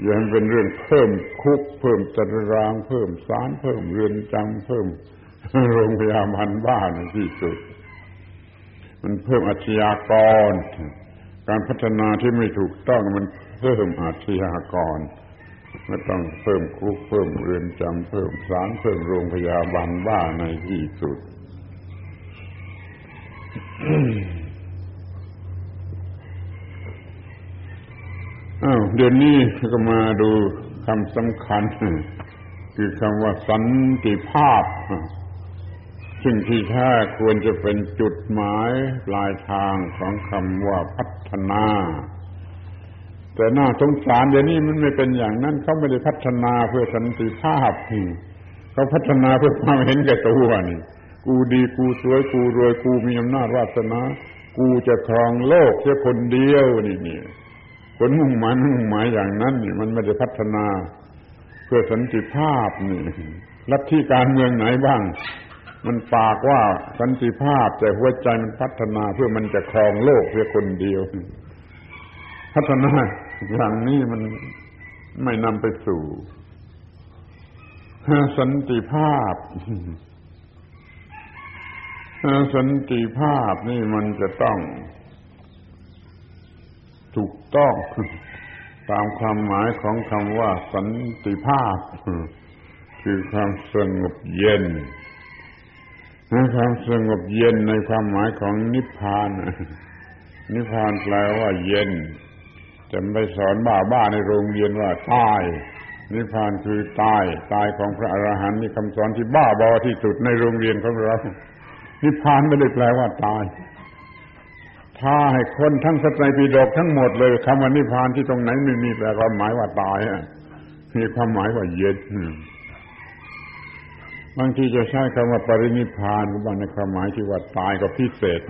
อย่าให้มันเป็นเรื่องเพิ่มคุกเพิ่มตารางเพิ่มศาลเพิ่มเรือนจำเพิ่มโรงพยาบาลบ้านที่สุดมันเพิ่มอาชญากรการพัฒนาที่ไม่ถูกต้องมันเพิ่มอาชญากรไม่ต้องเพิ่มคุกเพิ่มเรือนจำเพิ่มศาลเพิ่มโรงพยาบาลบ้าในที่สุด เดี๋ยวนี้ก็มาดูคำสำคัญคือคำว่าสันติภาพซึ่งที่แท้ควรจะเป็นจุดหมายปลายทางของคำว่าพัฒนาแต่น่าสงสารเดี๋ยวนี้มันไม่เป็นอย่างนั้นเขาไม่ได้พัฒนาเพื่อสันติภาพเขาพัฒนาเพื่อความเห็นแก่ตัวนี่กูดีกูสวยกูรวยกูมีอำนาจวาสนากูจะครองโลกแค่คนเดียวนี่คนมุ่งหมายอย่างนั้นนี่มันไม่ได้พัฒนาเพื่อสันติภาพนี่ลัทธิการเมืองไหนบ้างมันปากว่าสันติภาพแต่หัวใจมันพัฒนาเพื่อมันจะครองโลกเพียงคนเดียวพัฒนาอย่างนี้มันไม่นำไปสู่สันติภาพสันติภาพนี่มันจะต้องถูกต้องตามความหมายของคำว่าสันติภาพคือความสงบเย็นความสงบเย็นในความหมายของนิพพานนิพพานแปลว่าเย็นจะไม่สอนบ้าๆในโรงเรียนว่าตายนิพพานคือตายของพระอรหันต์นี่คำสอนที่บ้าบอที่สุดในโรงเรียนของเรานิพพานไม่ได้แปลว่าตายถ้าให้คนทั้งพระไตรปิฎกทั้งหมดเลยคำว่านิพพานที่ตรงไหนไม่มีแปลความหมายว่าตายมีความหมายว่าเย็นบางทีจะใช้คำว่าปรินิพพานก็บ้างในความหมายที่ว่าตายก็พิเศษ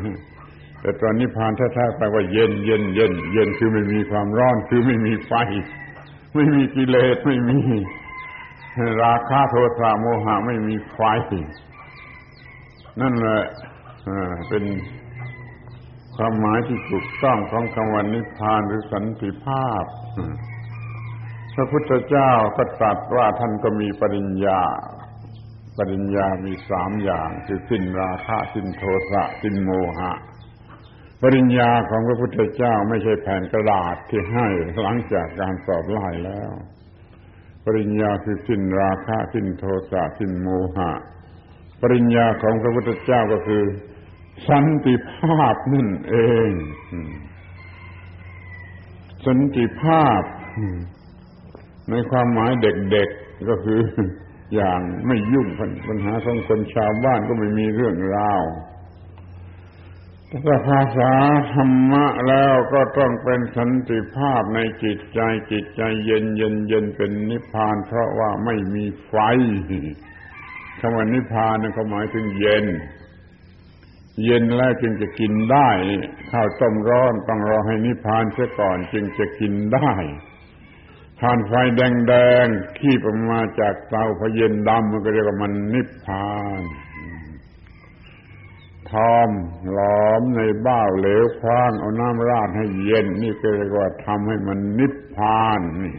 แต่ตอนนิพพานแท้ๆแปลว่าเย็นเย็นเย็นเย็นคือไม่มีความร้อนคือไม่มีไฟไม่มีกิเลสไม่มีราคะโทสะโมหะไม่มีไฟนั่นแหละเป็นความหมายที่ถูกต้องของคำว่านิพพานหรือสันติภาพพระพุทธเจ้าก็ตรัสว่าท่านก็มีปริญญามีสามอย่างคือสิ้นราคะสิ้นโทสะสิ้นโมหะปริญญาของพระพุทธเจ้าไม่ใช่แผ่นกระดาษที่ให้หลังจากการสอบไล่แล้วปริญญาคือสิ้นราคะสิ้นโทสะสิ้นโมหะปริญญาของพระพุทธเจ้าก็คือสันติภาพนั่นเองสันติภาพในความหมายเด็กๆก็คืออย่างไม่ยุ่งปัญหาของคนชาวบ้านก็ไม่มีเรื่องราวแต่ภาษาธรรมะแล้วก็ต้องเป็นสันติภาพในจิตใจเย็นเย็นเย็นเป็นนิพพานเพราะว่าไม่มีไฟคำว่านิพพานเขาหมายถึงเย็นเย็นแล้วจึงจะกินได้ข้าวต้มร้อนต้องรอให้นิพพานเสียก่อนจึงจะกินได้ทานไฟแดงๆขี้ออกมาจากเตาพอเย็นดำมันก็เรียกว่ามันนิพพานทอมหลอมในบ้าวเหลวคว้างเอาน้ำราดให้เย็นนี่ก็เรียกว่าทำให้มันนิพพานนี่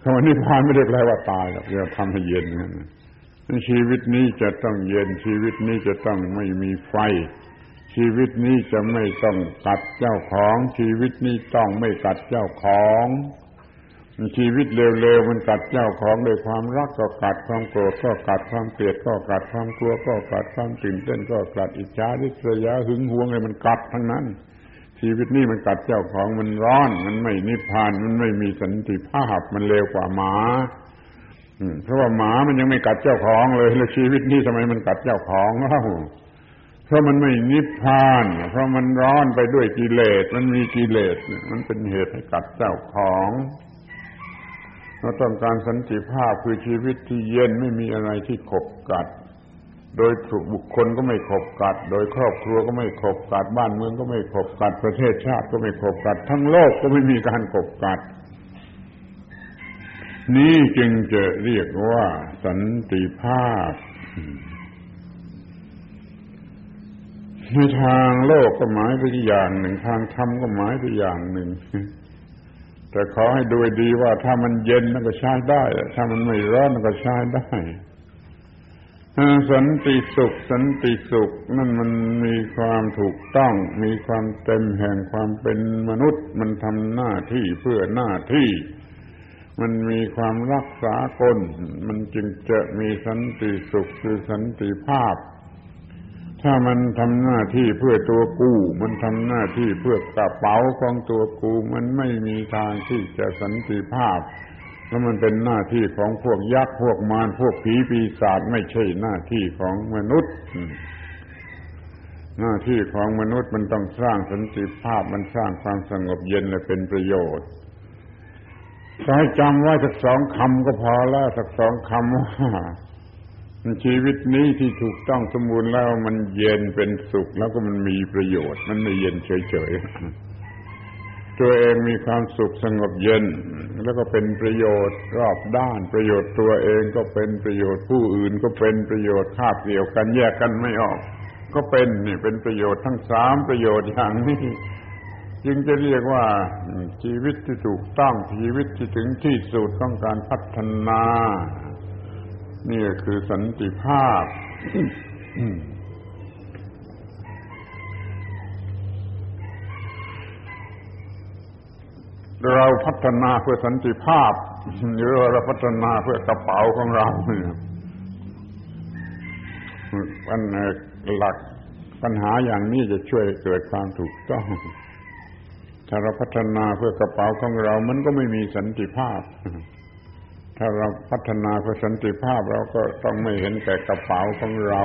คำว่านิพพานไม่ได้แปลว่าตายหรอกเราทำให้เย็นนั่นชีวิตนี้จะต้องเย็นชีวิตนี้จะต้องไม่มีไฟชีวิตนี้จะไม่ต้องกัดเจ้าของชีวิตนี้ต้องไม่กัดเจ้าของชีวิตเร็วๆมันกัดเจ้าของด้วยความรักก็กัดความโกรธก็กัดความเกลียดก็กัดความกลัวก็กัดความตื่นเต้นก็กัดอิจฉาริษยาหึงหวงอะไรมันกัดทั้งนั้นชีวิตนี้มันกัดเจ้าของมันร้อนมันไม่นิพพานมันไม่มีสันติภาพมันเร็วกว่าหมาเพราะว่าหมามันยังไม่กัดเจ้าของเลยแล้วชีวิตนี้ทำไมมันกัดเจ้าของเล่าเพราะมันไม่นิพพานเพราะมันร้อนไปด้วยกิเลสมันมีกิเลสมันเป็นเหตุให้กัดเจ้าของเราต้องการสันติภาพคือชีวิตที่เย็นไม่มีอะไรที่ขบกัดโดยบุคคลก็ไม่ขบกัดโดยครอบครัวก็ไม่ขบกัดบ้านเมืองก็ไม่ขบกัดประเทศชาติก็ไม่ขบกัดทั้งโลกก็ไม่มีการขบกัด นี้จึงจะเรียกว่าสันติภาพในทางโลกก็หมายไปอย่างหนึ่งทางธรรมก็หมายไปอย่างหนึ่งแต่ขอให้ดูดีว่าถ้ามันเย็นมันก็ใช้ได้ถ้ามันไม่ร้อนมันก็ใช้ได้สันติสุขสันติสุขนั่นมันมีความถูกต้องมีความเต็มแห่งความเป็นมนุษย์มันทำหน้าที่เพื่อหน้าที่มันมีความรักษากลมันจึงจะมีสันติสุขคือสันติภาพถ้ามันทำหน้าที่เพื่อตัวกูมันทำหน้าที่เพื่อกระเป๋าของตัวกูมันไม่มีทางที่จะสันติภาพแล้วมันเป็นหน้าที่ของพวกยักษ์พวกมารพวกผีปีศาจไม่ใช่หน้าที่ของมนุษย์หน้าที่ของมนุษย์มันต้องสร้างสันติภาพมันสร้างความสงบเย็นและเป็นประโยชน์ขอให้จำไว้สักสองคำก็พอแล้วสักสองคำว่าชีวิตนี้ที่ถูกต้องสมบูรณ์แล้วมันเย็นเป็นสุขแล้วก็มันมีประโยชน์มันไม่เย็นเฉยๆตัวเองมีความสุขสงบเย็นแล้วก็เป็นประโยชน์รอบด้านประโยชน์ตัวเองก็เป็นประโยชน์ผู้อื่นก็เป็นประโยชน์คาบเกี่ยวกันแยกกันไม่ออกก็เป็นนี่เป็นประโยชน์ทั้งสามประโยชน์อย่างนี้จึงจะเรียกว่าชีวิตที่ถูกต้องชีวิตที่ถึงที่สุดต้องการพัฒนานี่คือสันติภาพ เราพัฒนาเพื่อสันติภาพหรือเราพัฒนาเพื่อกระเป๋าของเราเนี่ยอันหลักปัญหาอย่างนี้จะช่วยเกิดความถูกต้องถ้าเราพัฒนาเพื่อกระเป๋าของเรามันก็ไม่มีสันติภาพถ้าเราพัฒนาเพื่อสันติภาพเราก็ต้องไม่เห็นแก่กระเป๋าของเรา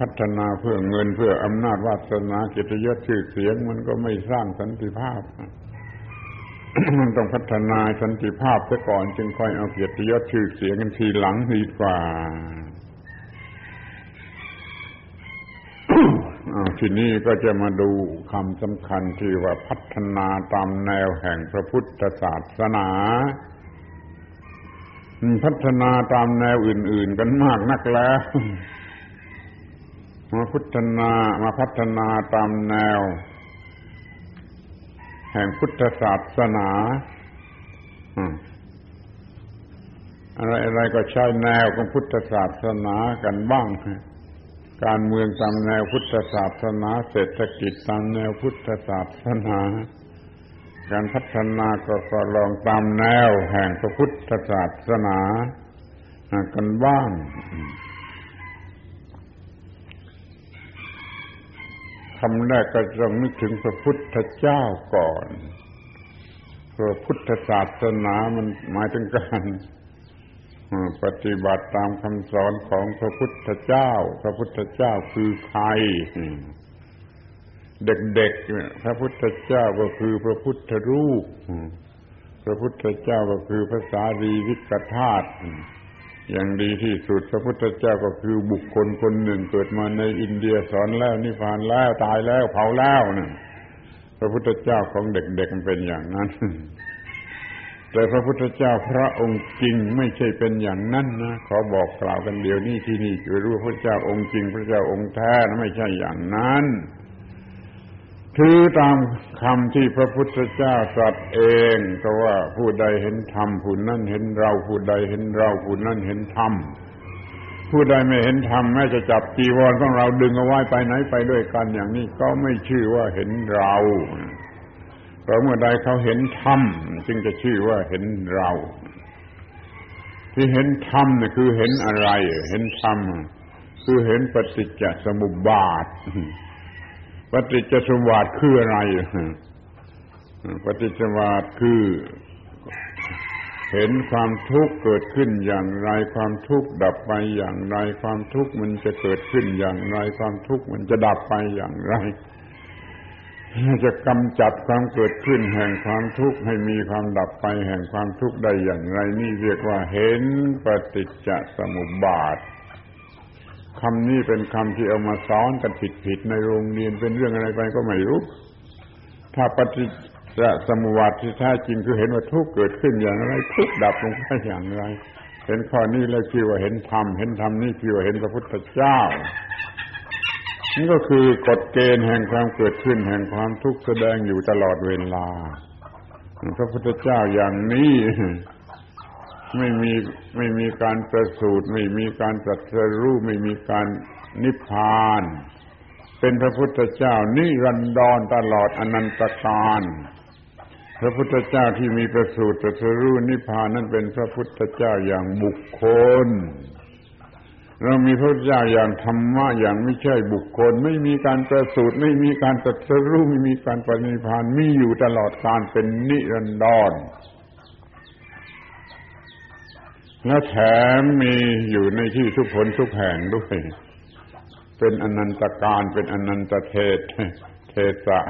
พัฒนาเพื่อเงินเพื่ออำนาจวาสนาเกียรติยศชื่อเสียงมันก็ไม่สร้างสันติภาพมันต้องพัฒนาสันติภาพซะก่อนจึงค่อยเอาเกียรติยศชื่อเสียงกันทีหลังดีกว่าทีนี้ก็จะมาดูคำสำคัญที่ว่าพัฒนาตามแนวแห่งพระพุทธศาสนาพัฒนาตามแนวอื่นๆกันมากนักแล้วมาพัฒนาตามแนวแห่งพุทธศาสนาอะไรๆก็ใช้แนวของพุทธศาสนากันบ้างการเมืองตามแนวพุทธศาสนาเศรษฐกิจตามแนวพุทธศาสนาการพัฒนาก็ลองตามแนวแห่งพระพุทธศาสนากันบ้างคำแรกก็ต้องนึกถึงพระพุทธเจ้าก่อนพระพุทธศาสนามันหมายถึงการปฏิบัติตามคำสอนของพระพุทธเจ้าพระพุทธเจ้าคือใครเด็กๆเนี่ยพระพุทธเจ้าก็คือพระพุทธรูปพระพุทธเจ้าก็คือพระสารีริกธาตุอย่างดีที่สุดพระพุทธเจ้าก็คือบุคคลคนหนึ่งเกิดมาในอินเดียสอนแล้วนิพพานแล้วตายแล้วเผาแล้วนะพระพุทธเจ้าของเด็กๆมันเป็นอย่างนั้นแต่พระพุทธเจ้าพระองค์จริงไม่ใช่เป็นอย่างนั้นนะขอบอกกล่าวกันเดี๋ยวนี้ที่นี่จะรู้พระเจ้าองค์จริงพระเจ้าองค์แท้ไม่ใช่อย่างนั้นถือตามคำที่พระพุทธเจ้าตรัสเองก็ว่าผู้ใดเห็นธรรมผู้นั้นเห็นเราผู้ใดเห็นเราผู้นั้นเห็นธรรมผู้ใดไม่เห็นธรรมแม้จะจับจีวรของเราดึงเอาไว้ไปไหนไปด้วยกันอย่างนี้ก็ไม่ชื่อว่าเห็นเราเพราะเมื่อใดเขาเห็นธรรมจึงจะชื่อว่าเห็นเราที่เห็นธรรมนี่คือเห็นอะไรเห็นธรรมคือเห็นปฏิจจสมุปบาทปฏิจจสมุปบาทคืออะไรปฏิจจสมุปบาทคือเห็นความทุกข์เกิดขึ้นอย่างไรความทุกข์ดับไปอย่างไรความทุกข์มันจะเกิดขึ้นอย่างไรความทุกข์มันจะดับไปอย่างไรจะกำจัดความเกิดขึ้นแห่งความทุกข์ให้มีความดับไปแห่งความทุกข์ได้อย่างไรนี่เรียกว่าเห็นปฏิจจสมุปบาทคำนี้เป็นคำที่เอามาสอนกันผิดๆในโรงเรียนเป็นเรื่องอะไรไปก็ไม่รู้ถ้าปฏิ และสมุวัตที่แท้จริงคือเห็นว่าทุกข์เกิดขึ้นอย่างไรทุกข์ดับลงไปอย่างไรเห็นข้อนี้แล้วชื่อว่าเห็นธรรมเห็นธรรมนี่ชื่อว่าเห็นพระพุทธเจ้านี่ก็คือกฎเกณฑ์แห่งความเกิดขึ้นแห่งความทุกข์แสดงอยู่ตลอดเวลาพระพุทธเจ้าอย่างนี้ไม่มีการประสูติไม่มีการตรัสรู้ไม่มีการนิพพานเป็นพระพุทธเจ้านิรันดรตลอดอนันตกาลพระพุทธเจ้าที่มีประสูติตรัสรู้นิพพานนั้นเป็นพระพุทธเจ้าอย่างบุคคลเรามีพระพุทธเจ้าอย่างธรรมะอย่างไม่ใช่บุคคลไม่มีการประสูติไม่มีการตรัสรู้ไม่มีการปรินิพพานมีอยู่ตลอดกาลเป็นนิรันดรและแถมมีอยู่ในที่ทุกคนทุกแห่งด้วยเป็นอนันตกาลเป็นอนันตเทศะ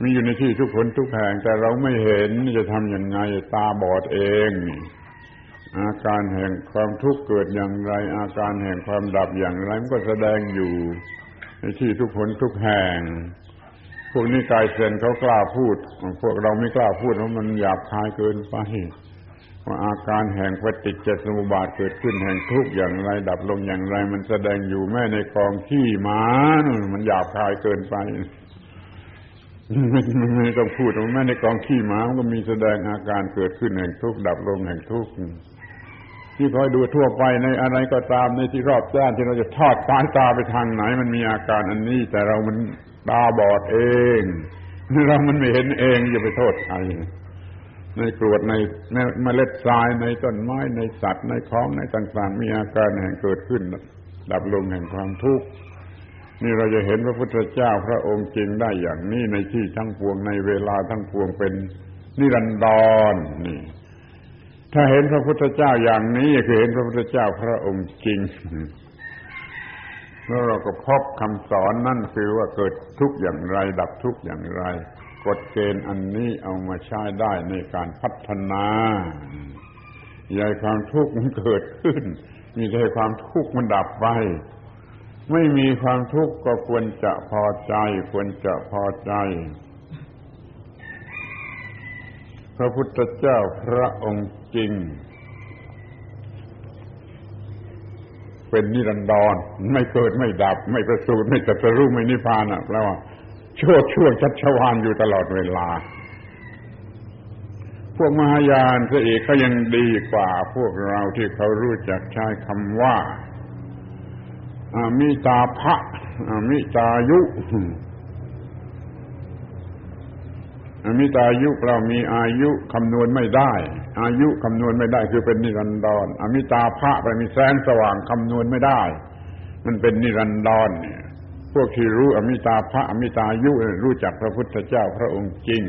มีอยู่ในที่ทุกคนทุกแห่งแต่เราไม่เห็นจะทำยังไงตาบอดเองอาการแห่งความทุกข์เกิดอย่างไรอาการแห่งความดับอย่างไรมันก็แสดงอยู่ในที่ทุกคนทุกแห่งพวกนี้กายเซนเขากล้าพูดพวกเราไม่กล้าพูดเพราะมันหยาบคายเกินไปว่าอาการแห่งปฏิจจสมุปบาทเกิดขึ้นแห่งทุกข์อย่างไรดับลงอย่างไรมันแสดงอยู่แม้ในกองขี้หมามันหยาบคายเกินไปไม่ต้องพูดแม้ในกองขี้หมามันก็มีแสดงอาการเกิดขึ้นแห่งทุกข์ดับลงแห่งทุกข์ที่คอยดูทั่วไปในอะไรก็ตามในที่รอบด้านที่เราจะทอดสายตาไปทางไหนมันมีอาการอันนี้แต่เรามันตาบอดเองเรามันไม่เห็นเองอย่าไปโทษใครในกรวดในเมล็ดทรายในต้นไม้ในสัตว์ในของในต่างๆมีอาการแห่งเกิดขึ้นดับลงแห่งความทุกข์นี่เราจะเห็นพระพุทธเจ้าพระองค์จริงได้อย่างนี้ในที่ทั้งปวงในเวลาทั้งปวงเป็นนิรันดรนี่ถ้าเห็นพระพุทธเจ้าอย่างนี้คือเห็นพระพุทธเจ้าพระองค์จริงแล้วเราก็พบคำสอนนั่นคือว่าเกิดทุกข์อย่างไรดับทุกข์อย่างไรกฎเกณฑ์อันนี้เอามาใช้ได้ในการพัฒนาอย่าให้ความทุกข์มันเกิดขึ้นมีแต่ความทุกข์มันดับไปไม่มีความทุกข์ก็ควรจะพอใจควรจะพอใจพระพุทธเจ้าพระองค์จริงเป็นนิรันดรไม่เกิดไม่ดับไม่ประสูติไม่ตรัสรู้ไม่นิพพานแปลว่าช่วงชัชวาลอยู่ตลอดเวลาพวกมหายานซะอีกก็ยังดีกว่าพวกเราที่เขารู้จักใช้คำว่าอามิตาภะอามิตายุอามิตายุเรามีอายุคำนวณไม่ได้อายุคำนวณไม่ได้คือเป็นนิรันดรอามิตาภะไปมีแสงสว่างคำนวณไม่ได้มันเป็นนิรันดรพวกที่รู้อมิตาภะอมิตายุรู้จักพระพุทธเจ้าพระองค์จริง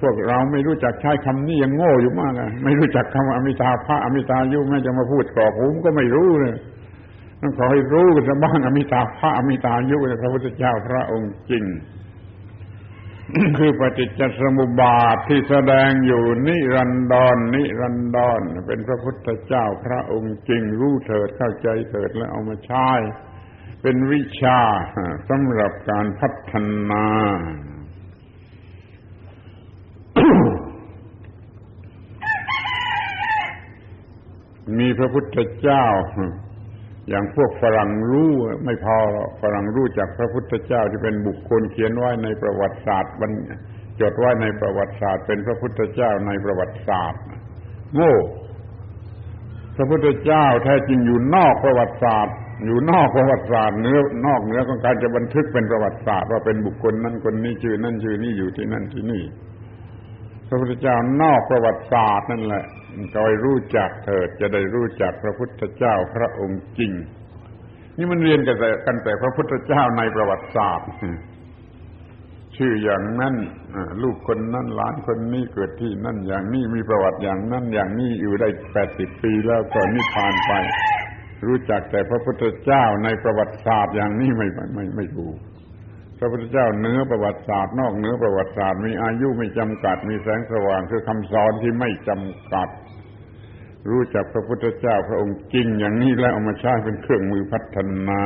พวกเราไม่รู้จักใช้คำนี้ยังโง่อยู่มากอ่ะไม่รู้จักคำอมิตาภะอมิตายุแม้จะมาพูดต่อผมก็ไม่รู้เลยต้องขอให้รู้กันบ้างอมิตาภะอมิตายุพระพุทธเจ้าพระองค์จริง คือปฏิจจสมุปบาทที่แสดงอยู่นิรันดรเป็นพระพุทธเจ้าพระองค์จริงรู้เถิดเข้าใจเถิดแล้วเอามาใช้เป็นวิชาสำหรับการพัฒนา มีพระพุทธเจ้าอย่างพวกฝรั่งรู้ไม่พอฝรั่งรู้จากพระพุทธเจ้าที่เป็นบุคคลเขียนไว้ในประวัติศาสตร์บันจดไว้ในประวัติศาสตร์เป็นพระพุทธเจ้าในประวัติศาสตร์โง่พระพุทธเจ้าแท้จริงอยู่นอกประวัติศาสตร์อยู่นอกประวัติศาสตร์นอกเหนือของการจะบันทึกเป็นประวัติศาสตร์ว่าเป็นบุคคลนั้นคนนี้ชื่อนั้นชื่อนี้อยู่ที่นั่นที่นี่พระพุทธเจ้านอกประวัติศาสตร์นั่นแหละก็ให้รู้จักเถิดจะได้รู้จักพระพุทธเจ้าพระองค์จริงนี่มันเรียนกันแต่พระพุทธเจ้าในประวัติศาสตร์ชื่ออย่างนั้นลูกคนนั้นหลานคนนี้เกิดที่นั่นอย่างนี้มีประวัติอย่างนั้นอย่างนี้อยู่ได้80ปีแล้วก็นิพพานไปรู้จักแต่พระพุทธเจ้าในประวัติศาสตร์อย่างนี้ไม่ถูกพระพุทธเจ้าเหนือประวัติศาสตร์นอกเหนือประวัติศาสตร์มีอายุไม่จำกัดมีแสงสว่างคือคำสอนที่ไม่จำกัดรู้จักพระพุทธเจ้าพระองค์จริงอย่างนี้แล้วเอามาใช้เป็นเครื่องมือพัฒนา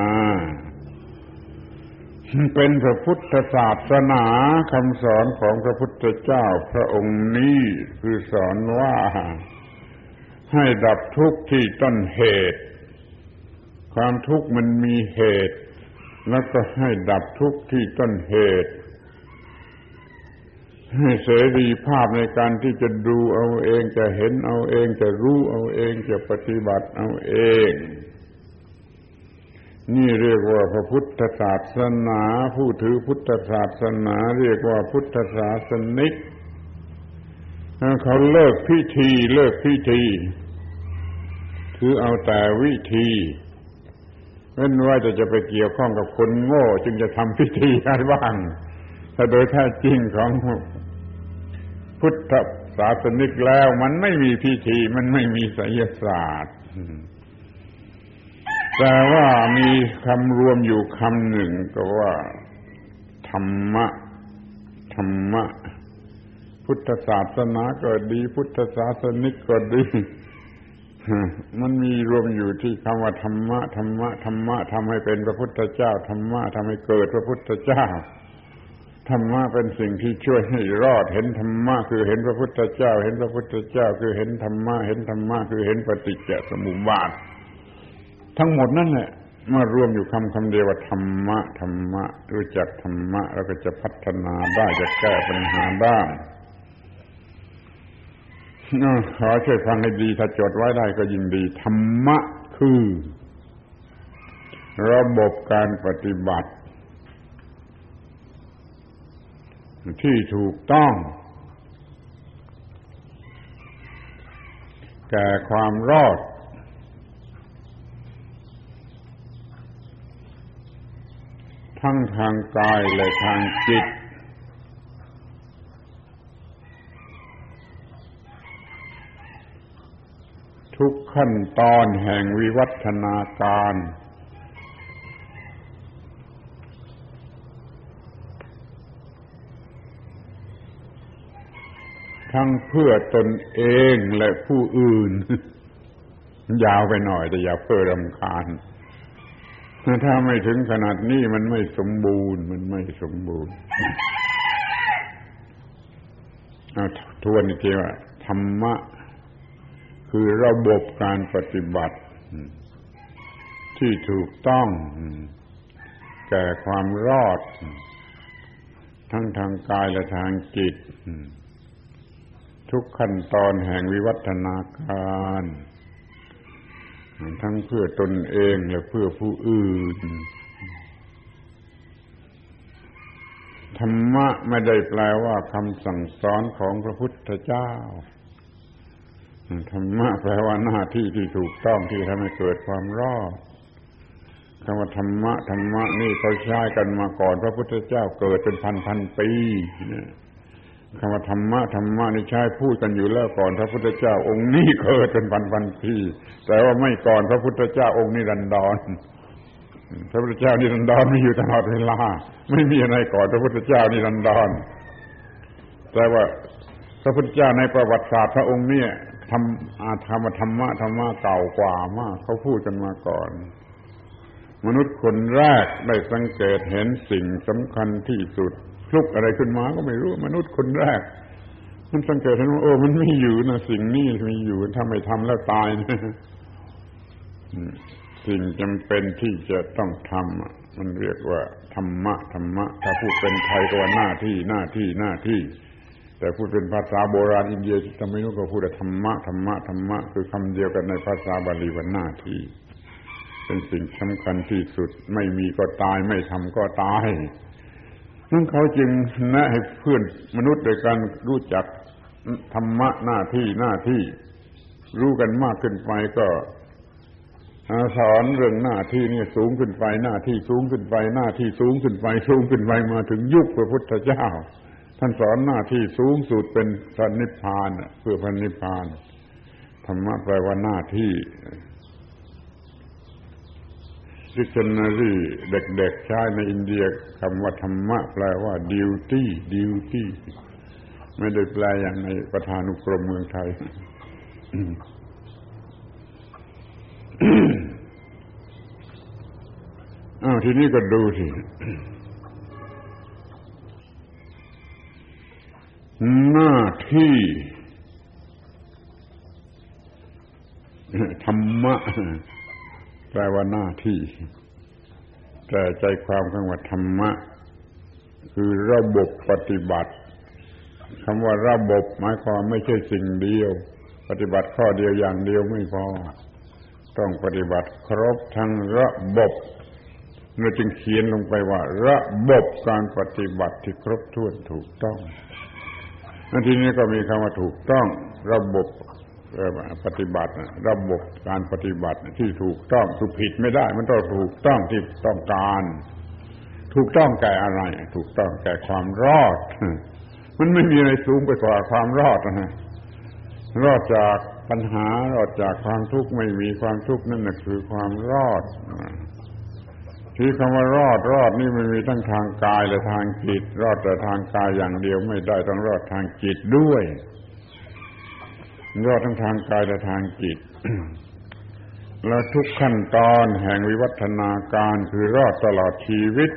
เป็นพระพุทธศาสนาคำสอนของพระพุทธเจ้าพระองค์นี้คือสอนว่าให้ดับทุกข์ที่ต้นเหตุความทุกข์มันมีเหตุแล้วก็ให้ดับทุกข์ที่ต้นเหตุให้เสรีภาพในการที่จะดูเอาเองจะเห็นเอาเองจะรู้เอาเองจะปฏิบัติเอาเองนี่เรียกว่าพระพุทธศาสนาผู้ถือพุทธศาสนาเรียกว่าพุทธศาสนิกเขาเลิกพิธีคือเอาแต่วิธีเว้นไว้แต่จะไปเกี่ยวข้องกับคนโง่จึงจะทำพิธีอะไรบ้างถ้าโดยแท้จริงของพุทธศาสนิกแล้วมันไม่มีพิธีมันไม่มีไสยศาสตร์แต่ว่ามีคำรวมอยู่คำหนึ่งก็ว่าธรรมะพุทธศาสนาก็ดีพุทธศาสนิกก็ดีมันมีรวมอยู่ที่คำว่าธรรมะทำให้เป็นพระพุทธเจ้าธรรมะทำให้เกิดพระพุทธเจ้าธรรมะเป็นสิ่งที่ช่วยให้รอดเห็นธรรมะคือเห็นพระพุทธเจ้าเห็นพระพุทธเจ้าคือเห็นธรรมะเห็นธรรมะคือเห็นปฏิจจสมุปบาททั้งหมดนั่นแหละมารวมอยู่คำเดียวว่าธรรมะรู้จักธรรมะแล้วก็จะพัฒนาได้จะแก้ปัญหาได้ขอช่วยฟังให้ดีถ้าจดไว้ได้ก็ยินดีธรรมะคือระบบการปฏิบัติที่ถูกต้องแก่ความรอดทั้งทางกายและทางจิตทุกขั้นตอนแห่งวิวัฒนาการทั้งเพื่อตนเองและผู้อื่นยาวไปหน่อยแต่อย่าเพ้อรำคาญถ้าไม่ถึงขนาดนี้มันไม่สมบูรณ์เอาทวนอีกทีว่าธรรมะคือระบบการปฏิบัติที่ถูกต้องแก่ความรอดทั้งทางกายและทางจิตทุกขั้นตอนแห่งวิวัฒนาการทั้งเพื่อตนเองและเพื่อผู้อื่นธรรมะไม่ได้แปลว่าคำสั่งสอนของพระพุทธเจ้าธรรมะแปลว่าหน้าที่ที่ถูกต้องที่ทำให้เกิดความรอดคำว่าธรรมะนี่เขาใช้กันมาก่อนพระพุทธเจ้าเกิดเป็นพันปีคำว่าธรรมะนี่ใช้พูดกันอยู่แล้วก่อนพระพุทธเจ้าองค์นี้เกิดเป็นพันปีแต่ว่าไม่ก่อนพระพุทธเจ้าองค์นี้ดันดอนพระพุทธเจ้านี่ดันดอนมีอยู่ตลอดเวลาไม่มีอะไรก่อนพระพุทธเจ้านี่ดันดอนแต่ว่าพระพุทธเจ้าในประวัติศาสตร์พระองค์เนี่ยธรรมะเก่ากว่ามากเขาพูดกันมาก่อนมนุษย์คนแรกได้สังเกตเห็นสิ่งสำคัญที่สุดพลุกอะไรขึ้นมาก็ไม่รู้มนุษย์คนแรกมันสังเกตเห็นว่าโอ้มันมีอยู่นะสิ่งนี้มีอยู่ถ้าไม่ทำแล้วตายนะสิ่งจำเป็นที่จะต้องทำมันเรียกว่าธรรมะถ้าพูดเป็นไทยก็ว่าหน้าที่แต่พูดเป็นภาษาโบราณอินเดียทำไมนู้นก็พูดว่าธรรมะคือคำเดียวกันในภาษาบาลีว่าหน้าที่เป็นสิ่งสำคัญที่สุดไม่มีก็ตายไม่ทำก็ตายนั่นเขาจึงแนะให้เพื่อนมนุษย์โดยการรู้จักธรรมะหน้าที่รู้กันมากขึ้นไปก็สอนเรื่องหน้าที่นี่สูงขึ้นไปหน้าที่สูงขึ้นไปสูงขึ้นไปมาถึงยุคพระพุทธเจ้าท่านสอนหน้าที่สูงสุดเป็นพระนิพพานเพื่อพระนิพพานธรรมะแปลว่าหน้าที่ดิกชันนารีเด็กๆใช้ในอินเดียคำว่าธรรมะแปลว่า duty ไม่ได้แปลอย่างในประธานุกรมเมืองไทย ทีนี้ก็ดูสิ หน้าที่ธรรมะแปลว่าหน้าที่แต่ใจความคำว่าธรรมะคือระบบปฏิบัติคำว่าระบบหมายความไม่ใช่สิ่งเดียวปฏิบัติข้อเดียวอย่างเดียวไม่พอต้องปฏิบัติครบทั้งระบบเราจึงเขียนลงไปว่าระบบการปฏิบัติที่ครบถ้วนถูกต้องนั่นทีนี้ก็มีคำว่าถูกต้องระบบปฏิบัติระบบการปฏิบัติที่ถูกต้องคือผิดไม่ได้มันต้องถูกต้องที่ต้องการถูกต้องแก่อะไรถูกต้องแก่ความรอดมันไม่มีอะไรสูงไปกว่าความรอดนะรอดจากปัญหารอดจากความทุกข์ไม่มีความทุกข์นั่นน่ะคือความรอดที่คำว่ารอดนี่มันมีทั้งทางกายและทางจิตรอดแต่ทางกายอย่างเดียวไม่ได้ต้องรอดทางจิตด้วยรอดทั้งทางกายและทางจิต และทุกขั้นตอนแห่งวิวัฒนาการคือรอดตลอดชีวิต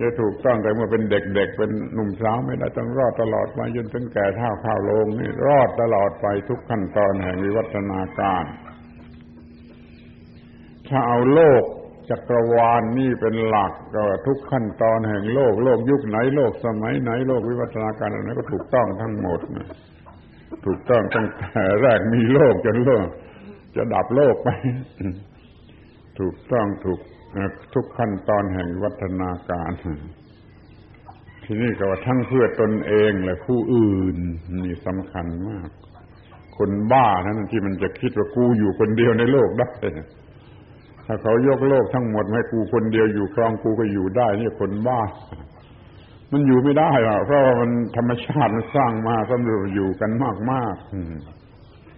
จะถูกต้องแต่เมื่อเป็นเด็กๆเป็นหนุ่มสาวไม่ได้ต้องรอดตลอดไปจนถึงแก่เฒ่าข้าวโลงนี่รอดตลอดไปทุกขั้นตอนแห่งวิวัฒนาการถ้าเอาโลกจักรวาล นี่เป็นหลักก็ทุกขั้นตอนแห่งโลกยุคไหนโลกสมัยไหนโลกวิวัฒนาการอะไรก็ถูกต้องทั้งหมดนะถูกต้องตั้งแต่แรกมีโลกจนโลกจะดับโลกไปถูกต้องถูกทุกขั้นตอนแห่งวิวัฒนาการทีนี้ก็ว่าทั้งเพื่อตนเองและผู้อื่นนี่สำคัญมากคนบ้านั้นที่มันจะคิดว่ากูอยู่คนเดียวในโลกได้ถ้าเขายกโลกทั้งหมดให้กูคนเดียวอยู่ครองกูก็อยู่ได้นี่คนบ้ามันอยู่ไม่ได้หรอกเพราะว่ามันธรรมชาติมันสร้างมาสำหรับอยู่กันมาก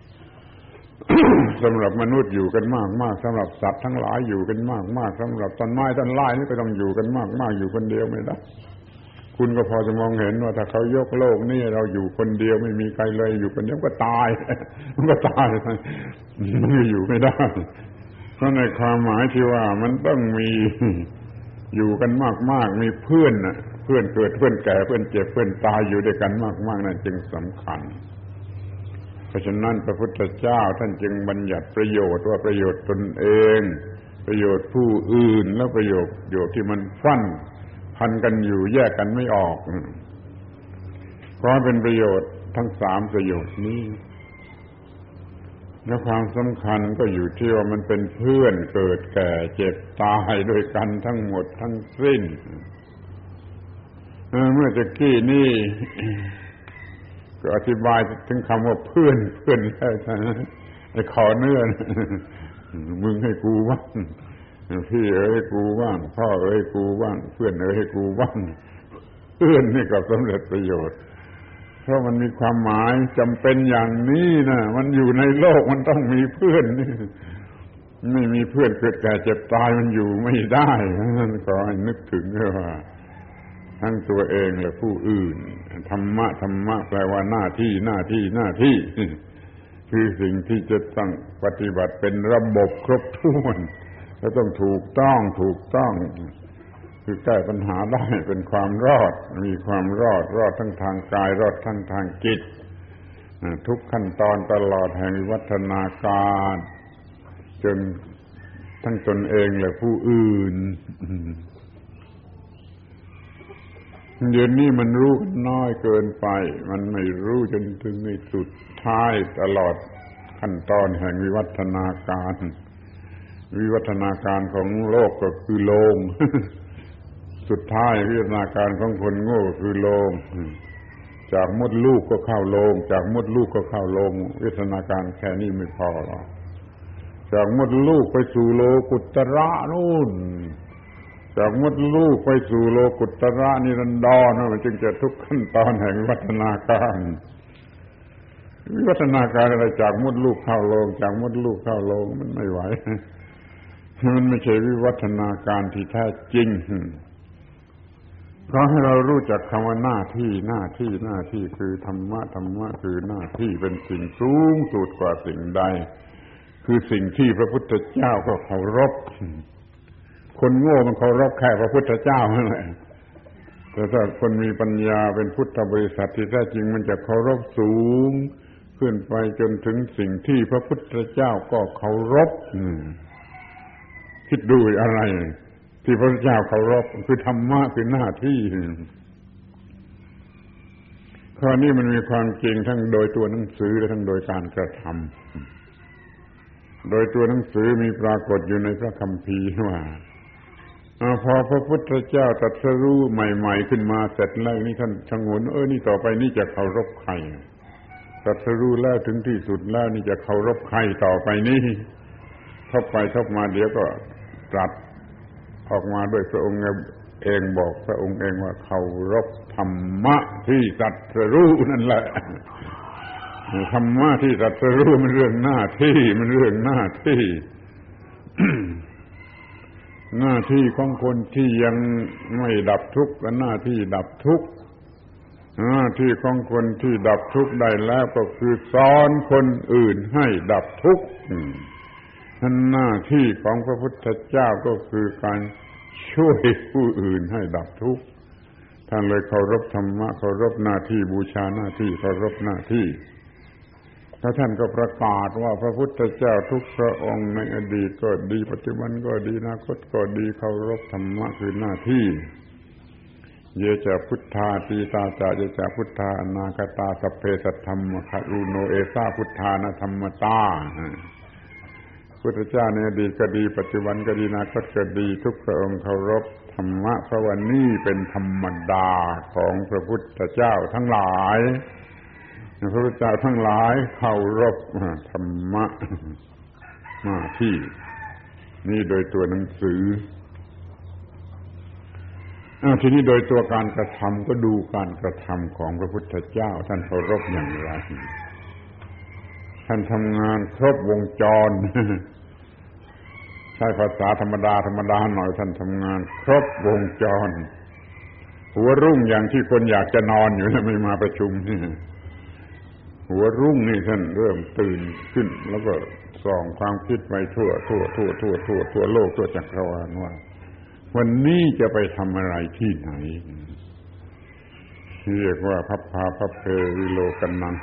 ๆ สำหรับมนุษย์อยู่กันมากๆสำหรับสัตว์ทั้งหลายอยู่กันมากๆสำหรับต้นไม้ต้นไร่นี่ก็ต้องอยู่กันมากๆอยู่คนเดียวไม่ได้คุณก็พอจะมองเห็นว่าถ้าเขายกโลกนี่เราอยู่คนเดียวไม่มีใครเลยอยู่คนเดียวก็ตายมันก็ตายมันอยู่ไม่ได้เพราะในความหมายที่ว่ามันต้องมีอยู่กันมากๆมีเพื่อนน่ะเพื่อนเกิดเพื่อนแก่เพื่อนเจ็บเพื่อนตายอยู่ด้วยกันมากๆนั่นจึงสำคัญเพราะฉะนั้นพระพุทธเจ้าท่านจึงบัญญัติประโยชน์ว่าประโยชน์ตนเองประโยชน์ผู้อื่นและประโยชน์ที่มันฟั่นพันกันอยู่แยกกันไม่ออกเพราะเป็นประโยชน์ทั้งสามประโยชน์นี้และความสำคัญก็อยู่ที่ว่ามันเป็นเพื่อนเกิดแก่เจ็บตายด้วยกันทั้งหมดทั้งสิ้นเมื่อตะกี้นี่ก็อธิบายถึงคำว่าเพื่อนแล้วไอ้ขอเนื้อมึงให้กูบ้างพี่เอ้ยกูบ้างพ่อเอ้ยกูบ้างเพื่อนเอ้ยกูบ้างเพื่อนนี่ก็สำเร็จประโยชน์เพราะมันมีความหมายจำเป็นอย่างนี้นะมันอยู่ในโลกมันต้องมีเพื่อนไม่มีเพื่อนเกิดแก่เจ็บตายมันอยู่ไม่ได้นั่นขอให้นึกถึงว่าทั้งตัวเองและผู้อื่นธรรมะแปลว่าหน้าที่คือสิ่งที่จะต้องปฏิบัติเป็นระบบครบถ้วนแล้วต้องถูกต้องคือแก้ปัญหาได้เป็นความรอดมีความรอดทั้งทางกายรอดทั้งทางจิตทุกขั้นตอนตลอดแห่งวิวัฒนาการจนทั้งตนเองและผู้อื่นเดี๋ยวนี้มันรู้น้อยเกินไปมันไม่รู้จนถึงในสุดท้ายตลอดขั้นตอนแห่งวิวัฒนาการของโลกก็คือโลงสุดท้ายวิวัฒนาการของคนโง่คือโลงจากมดลูกก็เข้าโลงวิวัฒนาการแค่นี้ไม่พอหรอกจากมดลูกไปสู่โลกุตระนู่นจากมดลูกไปสู่โลกุตระนิรันดรมันจึงจะทุกขั้นตอนแห่งวิวัฒนาการอะไรจากมดลูกเข้าโลงมันไม่ไหวมันไม่ใช่วิวัฒนาการที่แท้จริงขอให้เรารู้จักคำว่าหน้าที่คือธรรมะคือหน้าที่เป็นสิ่งสูงสุดกว่าสิ่งใดคือสิ่งที่พระพุทธเจ้าก็เคารพคนโง่มันเคารพแค่พระพุทธเจ้านั่นแหละ แต่ถ้าคนมีปัญญาเป็นพุทธบริษัทที่แท้จริงมันจะเคารพสูงขึ้นไปจนถึงสิ่งที่พระพุทธเจ้าก็เคารพคิดดูอะไรที่พระพุทธเจ้าเคารพคือธรรมะคือหน้าที่ข้อนี้มันมีความจริงทั้งโดยตัวหนังสือและทั้งโดยการกระทำโดยตัวหนังสือมีปรากฏอยู่ในพระคัมภีร์ว่าพอพระพุทธเจ้าตรัสรู้ใหม่ๆขึ้นมาเสร็จแล้วนี่ท่านชงนนี่ต่อไปนี่จะเคารพใครตรัสรู้แล้วถึงที่สุดแล้วนี่จะเคารพใครต่อไปนี่ทบไปทบมาเดี๋ยวก็ตรัสออกมาด้วยพระองค์เองบอกพระองค์เองว่าเคารพธรรมะที่ตรัสรู้นั่นแหละธรรมะที่ตรัสรู้มันเรื่องหน้าที่มันเรื่องหน้าที่ หน้าที่ของคนที่ยังไม่ดับทุกข์และหน้าที่ดับทุกข์หน้าที่ของคนที่ดับทุกข์ได้แล้วก็คือสอนคนอื่นให้ดับทุกข์นั่นหน้าที่ของพระพุทธเจ้าก็คือการช่วยผู้อื่นให้ดับทุกข์ท่านเลยเคารพธรรมะเคารพหน้าที่บูชาหน้าที่เคารพหน้าที่แล้วท่านก็ประกาศว่าพระพุทธเจ้าทุกพระองค์ในอดีตก็ดีปัจจุบันก็ดีอนาคตก็ดีเคารพธรรมะคือหน้าที่เยจะพุทธาตีตาจะเยจะพุทธาอนาคตาสัพเพสัทธัมมคารุโนเอสาพุทธานะธรรมตาพุทธเจ้าในอดีตก็ดีปัจจุบันก็ดีอนาคตก็ดีทุกพระองค์เคารพธรรมะเพราะว่านี่เป็นธรรมดาของพระพุทธเจ้าทั้งหลายพระพุทธเจ้าทั้งหลายเคารพธรรมะหน้าที่นี่โดยตัวหนังสือทีนี้โดยตัวการกระทำก็ดูการกระทำของพระพุทธเจ้าท่านเคารพอย่างไรท่านทำงานครบวงจรใช้ภาษาธรรมดาธรรมดาหน่อยท่านทำงานครบวงจรหัวรุ่งอย่างที่คนอยากจะนอนอยู่แล้วไม่มาประชุมหัวรุ่งนี่ท่านเริ่มตื่นขึ้นแล้วก็ส่องความคิดไปทั่วโลกทั่วจักรวาลว่าวันนี้จะไปทำอะไรที่ไหนเรียกว่าพัพพาพัพเพวิโลกันนัง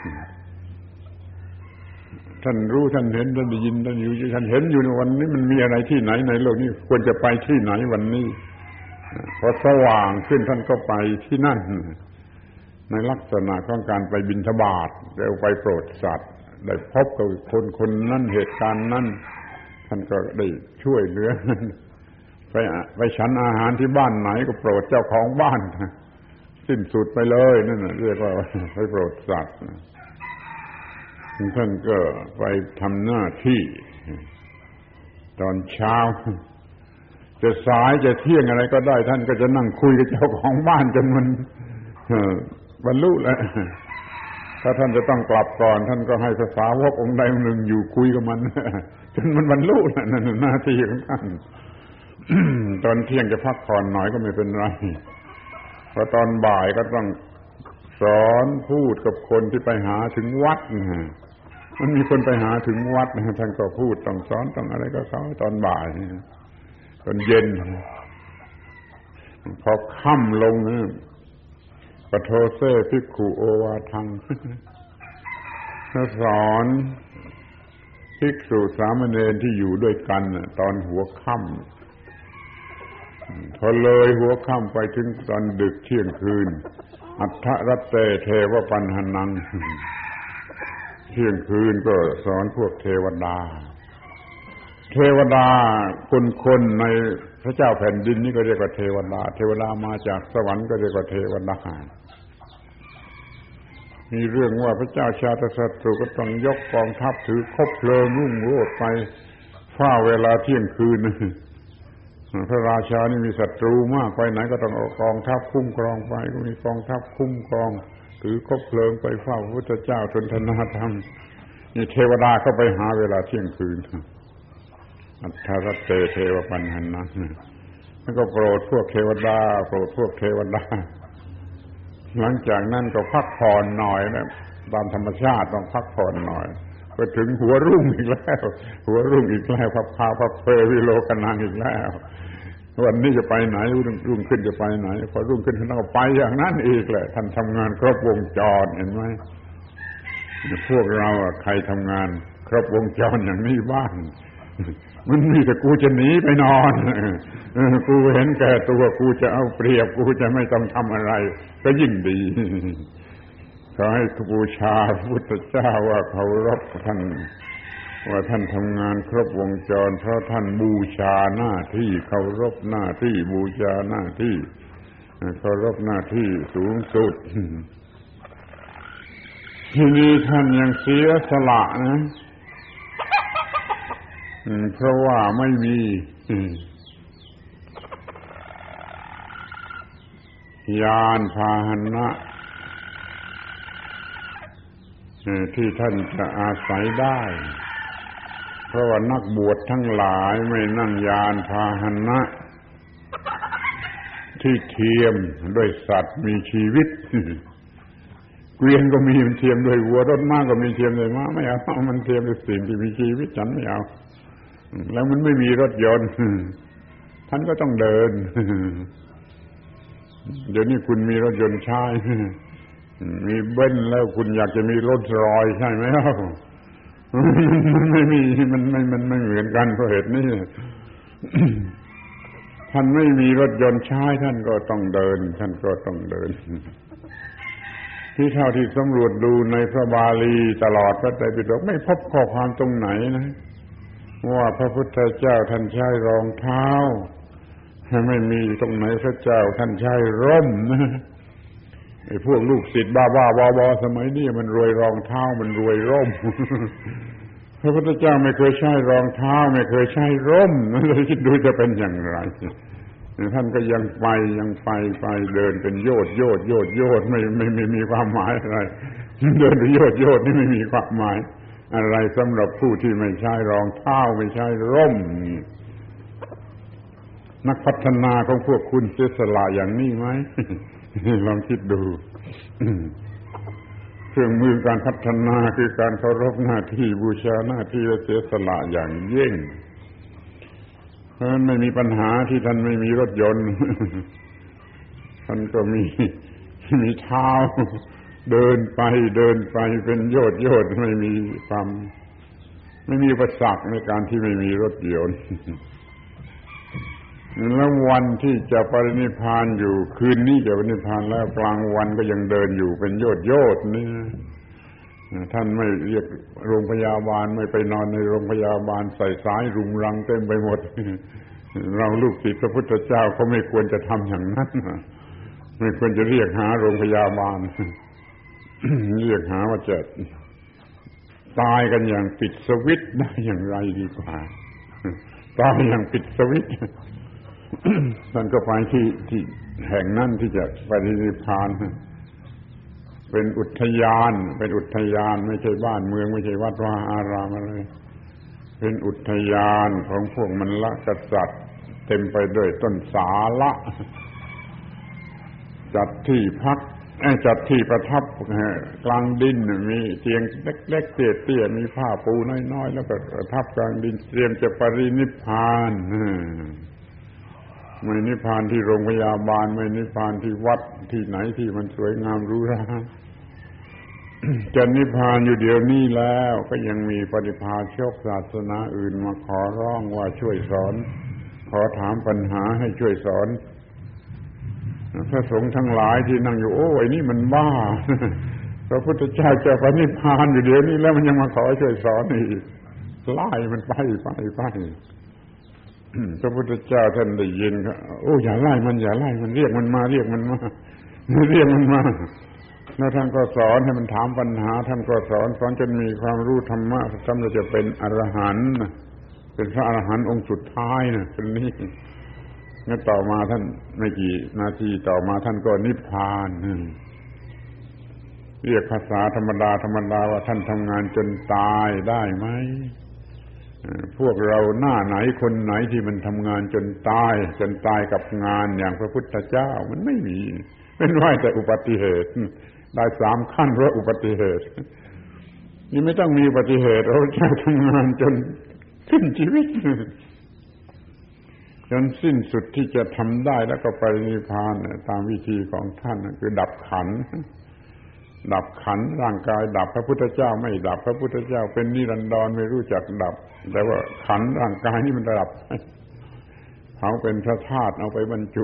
ท่านรู้ท่านเห็นท่านได้ยินท่านอยู่ท่านเห็นอยู่ในวันนี้มันมีอะไรที่ไหนในโลกนี้ควรจะไปที่ไหนวันนี้พอสว่างขึ้นท่านก็ไปที่นั่นในลักษณะของการไปบิณฑบาตแล้วไปโปรดสัตว์ได้พบกับคนคนนั้นเหตุการณ์นั้นท่านก็ได้ช่วยเหลือไปฉันอาหารที่บ้านไหนก็โปรดเจ้าของบ้านสิ้นสุดไปเลยนั่นเรียกว่าไปโปรดสัตว์ท่านก็ไปทำหน้าที่ตอนเช้าจะสายจะเที่ยงอะไรก็ได้ท่านก็จะนั่งคุยกับเจ้าของบ้านจนมันบรรลุแล้วถ้าท่านจะต้องกลับก่อนท่านก็ให้ภาษาวกองใดองหนึ่งอยู่คุยกับมันจนมันบรรลุแล้วนั่นหน้าที่ของท่าน ตอนเที่ยงจะพักผ่อนหน่อยก็ไม่เป็นไรพอตอนบ่ายก็ต้องสอนพูดกับคนที่ไปหาถึงวัดมันมีคนไปหาถึงวัดท่านก็พูดต้องสอนต้องอะไรก็สอนตอนบ่ายตอนเย็นพอค่ำลงปโทเซภิกขุโอวาทังสอนภิกษุสามเณรที่อยู่ด้วยกันตอนหัวค่ำพอเลยหัวค่ำไปถึงตอนดึกเที่ยงคืนอัฏฐรัตเตเทวปันหนังเที่ยงคืนก็สอนพวกเทวดาเทวดาคนๆในพระเจ้าแผ่นดินนี่ก็เรียกว่าเทวดาเทวดามาจากสวรรค์ก็เรียกว่าเทวดามีเรื่องว่าพระเจ้าชาตศัตรูก็ต้องยกกองทัพถือคบเพลิงรุ่งโรจน์ไปฝ่าเวลาเที่ยงคืนพระราชานี่มีศัตรูมากไปไหนก็ต้องเอากองทัพคุ้มครองไปก็มีกองทัพคุ้มครองถือคบเพลิงไปเฝ้าพระพุทธเจ้าทนทนาธรรมนี่เทวดาก็ไปหาเวลาเที่ยงคืนอัฏฐรัตเตเทวปันหันนั้นแล้วก็โปรดพวกเทวดาโปรดพวกเทวดาหลังจากนั้นก็พักผ่อนหน่อยนะตามธรรมชาติต้องพักผ่อนหน่อยไปถึงหัวรุ่งอีกแล้วหัวรุ่งอีกแล้วพับพาพับเพวิโลกนังอีกแล้ว วันนี้จะไปไหนรุ่งขึ้นจะไปไหนพอรุ่งขึ้นก็ไปอย่างนั้นอีกแหละท่านทำงานครบวงจรเห็นไหมพวกเราใครทำงานครบวงจรอย่างนี้บ้างมันมีแต่กูจะหนีไปนอนกูเห็นแก่ตัวกูจะเอาเปรียบกูจะไม่ต้องทำอะไรก็ยิ่งดีขอให้บูชาพระพุทธเจ้าว่าเคารพท่านว่าท่านทำงานครบวงจรเพราะท่านบูชาหน้าที่เคารพหน้าที่บูชาหน้าที่เคารพหน้าที่สูงสุดที่นี้ท่านยังเสียสละนะเพราะว่าไม่มียานพาหนะที่ท่านจะอาศัยได้เพราะว่านักบวชทั้งหลายไม่นั่งยานพาหนะที่เทียมด้วยสัตว์มีชีวิตเกวียนก็มีมันเทียมด้วยวัวรถม้าก็มีเทียมด้วยม้าไม่เอามันเทียมด้วยสิ่งที่มีชีวิตฉันไม่เอาแล้วมันไม่มีรถยนต์ท่านก็ต้องเดินเดี๋ยวนี้คุณมีรถยนต์ใช้มีเบ้นแล้วคุณอยากจะมีรถรอยใช่ไหมเอ้ามันไม่มีมันเหมือนกันเพราะเหตุนี้ท่านไม่มีรถยนต์ใช้ท่านก็ต้องเดินที่เท่าที่สำรวจดูในพระบาลีตลอดพระไตรปิฎกไม่พบข้อความตรงไหนนะว่าพระพุทธเจ้าท่านใช้รองเท้าไม่มีตรงไหนพระเจ้าท่านใช้ร่มนะไอ้พวกลูกศิษย์บ้าๆบอๆสมัยนี้มันรวยรองเท้ามันรวยร่มพระพุทธเจ้าไม่เคยใช้รองเท้าไม่เคยใช้ร่มเลยคิดดูจะเป็นอย่างไรท่านก็ยังไปเดินเป็นโยดไม่มีความหมายอะไรเดินเป็นโยดนี่ไม่มีความหมายอะไรสำหรับผู้ที่ไม่ใช้รองเท้าไม่ใช้ร่มนักพัฒนาของพวกคุณเสียสละอย่างนี้ไหมลองคิดดูเครื่องมือการพัฒนาคือการเคารพหน้าที่บูชาหน้าที่และเสียสละอย่างยิ่งเพราะฉะนั้นไม่มีปัญหาที่ท่านไม่มีรถยนต์ท่านก็มีเท้าเดินไปเป็นโยดไม่มีอุปสรรคในการที่ไม่มีรถยนต์แล้ววันที่จะปรินิพพานอยู่คืนนี้จะปรินิพพานแล้วกลางวันก็ยังเดินอยู่เป็นโยดนี่ท่านไม่เรียกโรงพยาบาลไม่ไปนอนในโรงพยาบาลใส่สายรุงรังเต็มไปหมดเราลูกศิษย์พระพุทธเจ้าเขาไม่ควรจะทำอย่างนั้นไม่ควรจะเรียกหาโรงพยาบาลเรียกหาว่าจะตายกันอย่างปิดสวิตช์ได้อย่างไรดีกว่าตายอย่างปิดสวิตช์ท่านก็ไปที่แห่งนั้นที่จะปรินิพพานเป็นอุทยานไม่ใช่บ้านเมืองไม่ใช่วัดวาอารามอะไรเป็นอุทยานของพวกมันละกษัตริย์เต็มไปด้วยต้นสาละจัดที่พักจัดที่ประทับกลางดินมีเตียงเล็กๆเตี้ยๆมีผ้าปูน้อยๆแล้วก็ประทับกลางดินเตรียมจะปรินิพพานไม่นิพพานที่โรงพยาบาลไม่นิพพานที่วัดที่ไหนที่มันสวยงามหรูหราจะนิพพานอยู่เดี๋ยวนี้แล้วก็ยังมีปฏิภาชกศาสนาอื่นมาขอร้องว่าช่วยสอนขอถามปัญหาให้ช่วยสอนพระสงฆ์ทั้งหลายที่นั่งอยู่โอ้ยนี่มันบ้าพระพุทธเจ้าจะปฏินิพพานอยู่เดี๋ยวนี้แล้วมันยังมาขอช่วยสอนอีกไล่มันไปพระพุทธเจ้าท่านได้ยินก็โอ้อย่าไล่มันเรียกมันมาแล้วท่านก็สอนให้มันถามปัญหาท่านก็สอนจนมีความรู้ธรรมะท่านจะเป็นอรหันต์เป็นพระอรหันต์องค์สุดท้ายนะเป็นนี้แล้วต่อมาท่านไม่กี่นาทีต่อมาท่านก็นิพพานเรียกภาษาธรรมดาว่าท่านทำงานจนตายได้ไหมพวกเราหน้าไหนคนไหนที่มันทำงานจนตายกับงานอย่างพระพุทธเจ้ามันไม่มีเป็นว่าแต่อุบัติเหตุได้สามขั้นเพราะอุบัติเหตุนี่ไม่ต้องมีอุบัติเหตุเราจะทำงานจนสิ้นชีวิต จนสิ้นสุดที่จะทำได้แล้วก็ไปนิพพานตามวิธีของท่านคือดับขันธ์ดับขันธ์ร่างกายดับพระพุทธเจ้าไม่ดับพระพุทธเจ้าเป็นนิรันดรไม่รู้จักดับแต่ว่าขันธ์ร่างกายนี่มันดับเขาเป็นพระธาตุเอาไปบรรจุ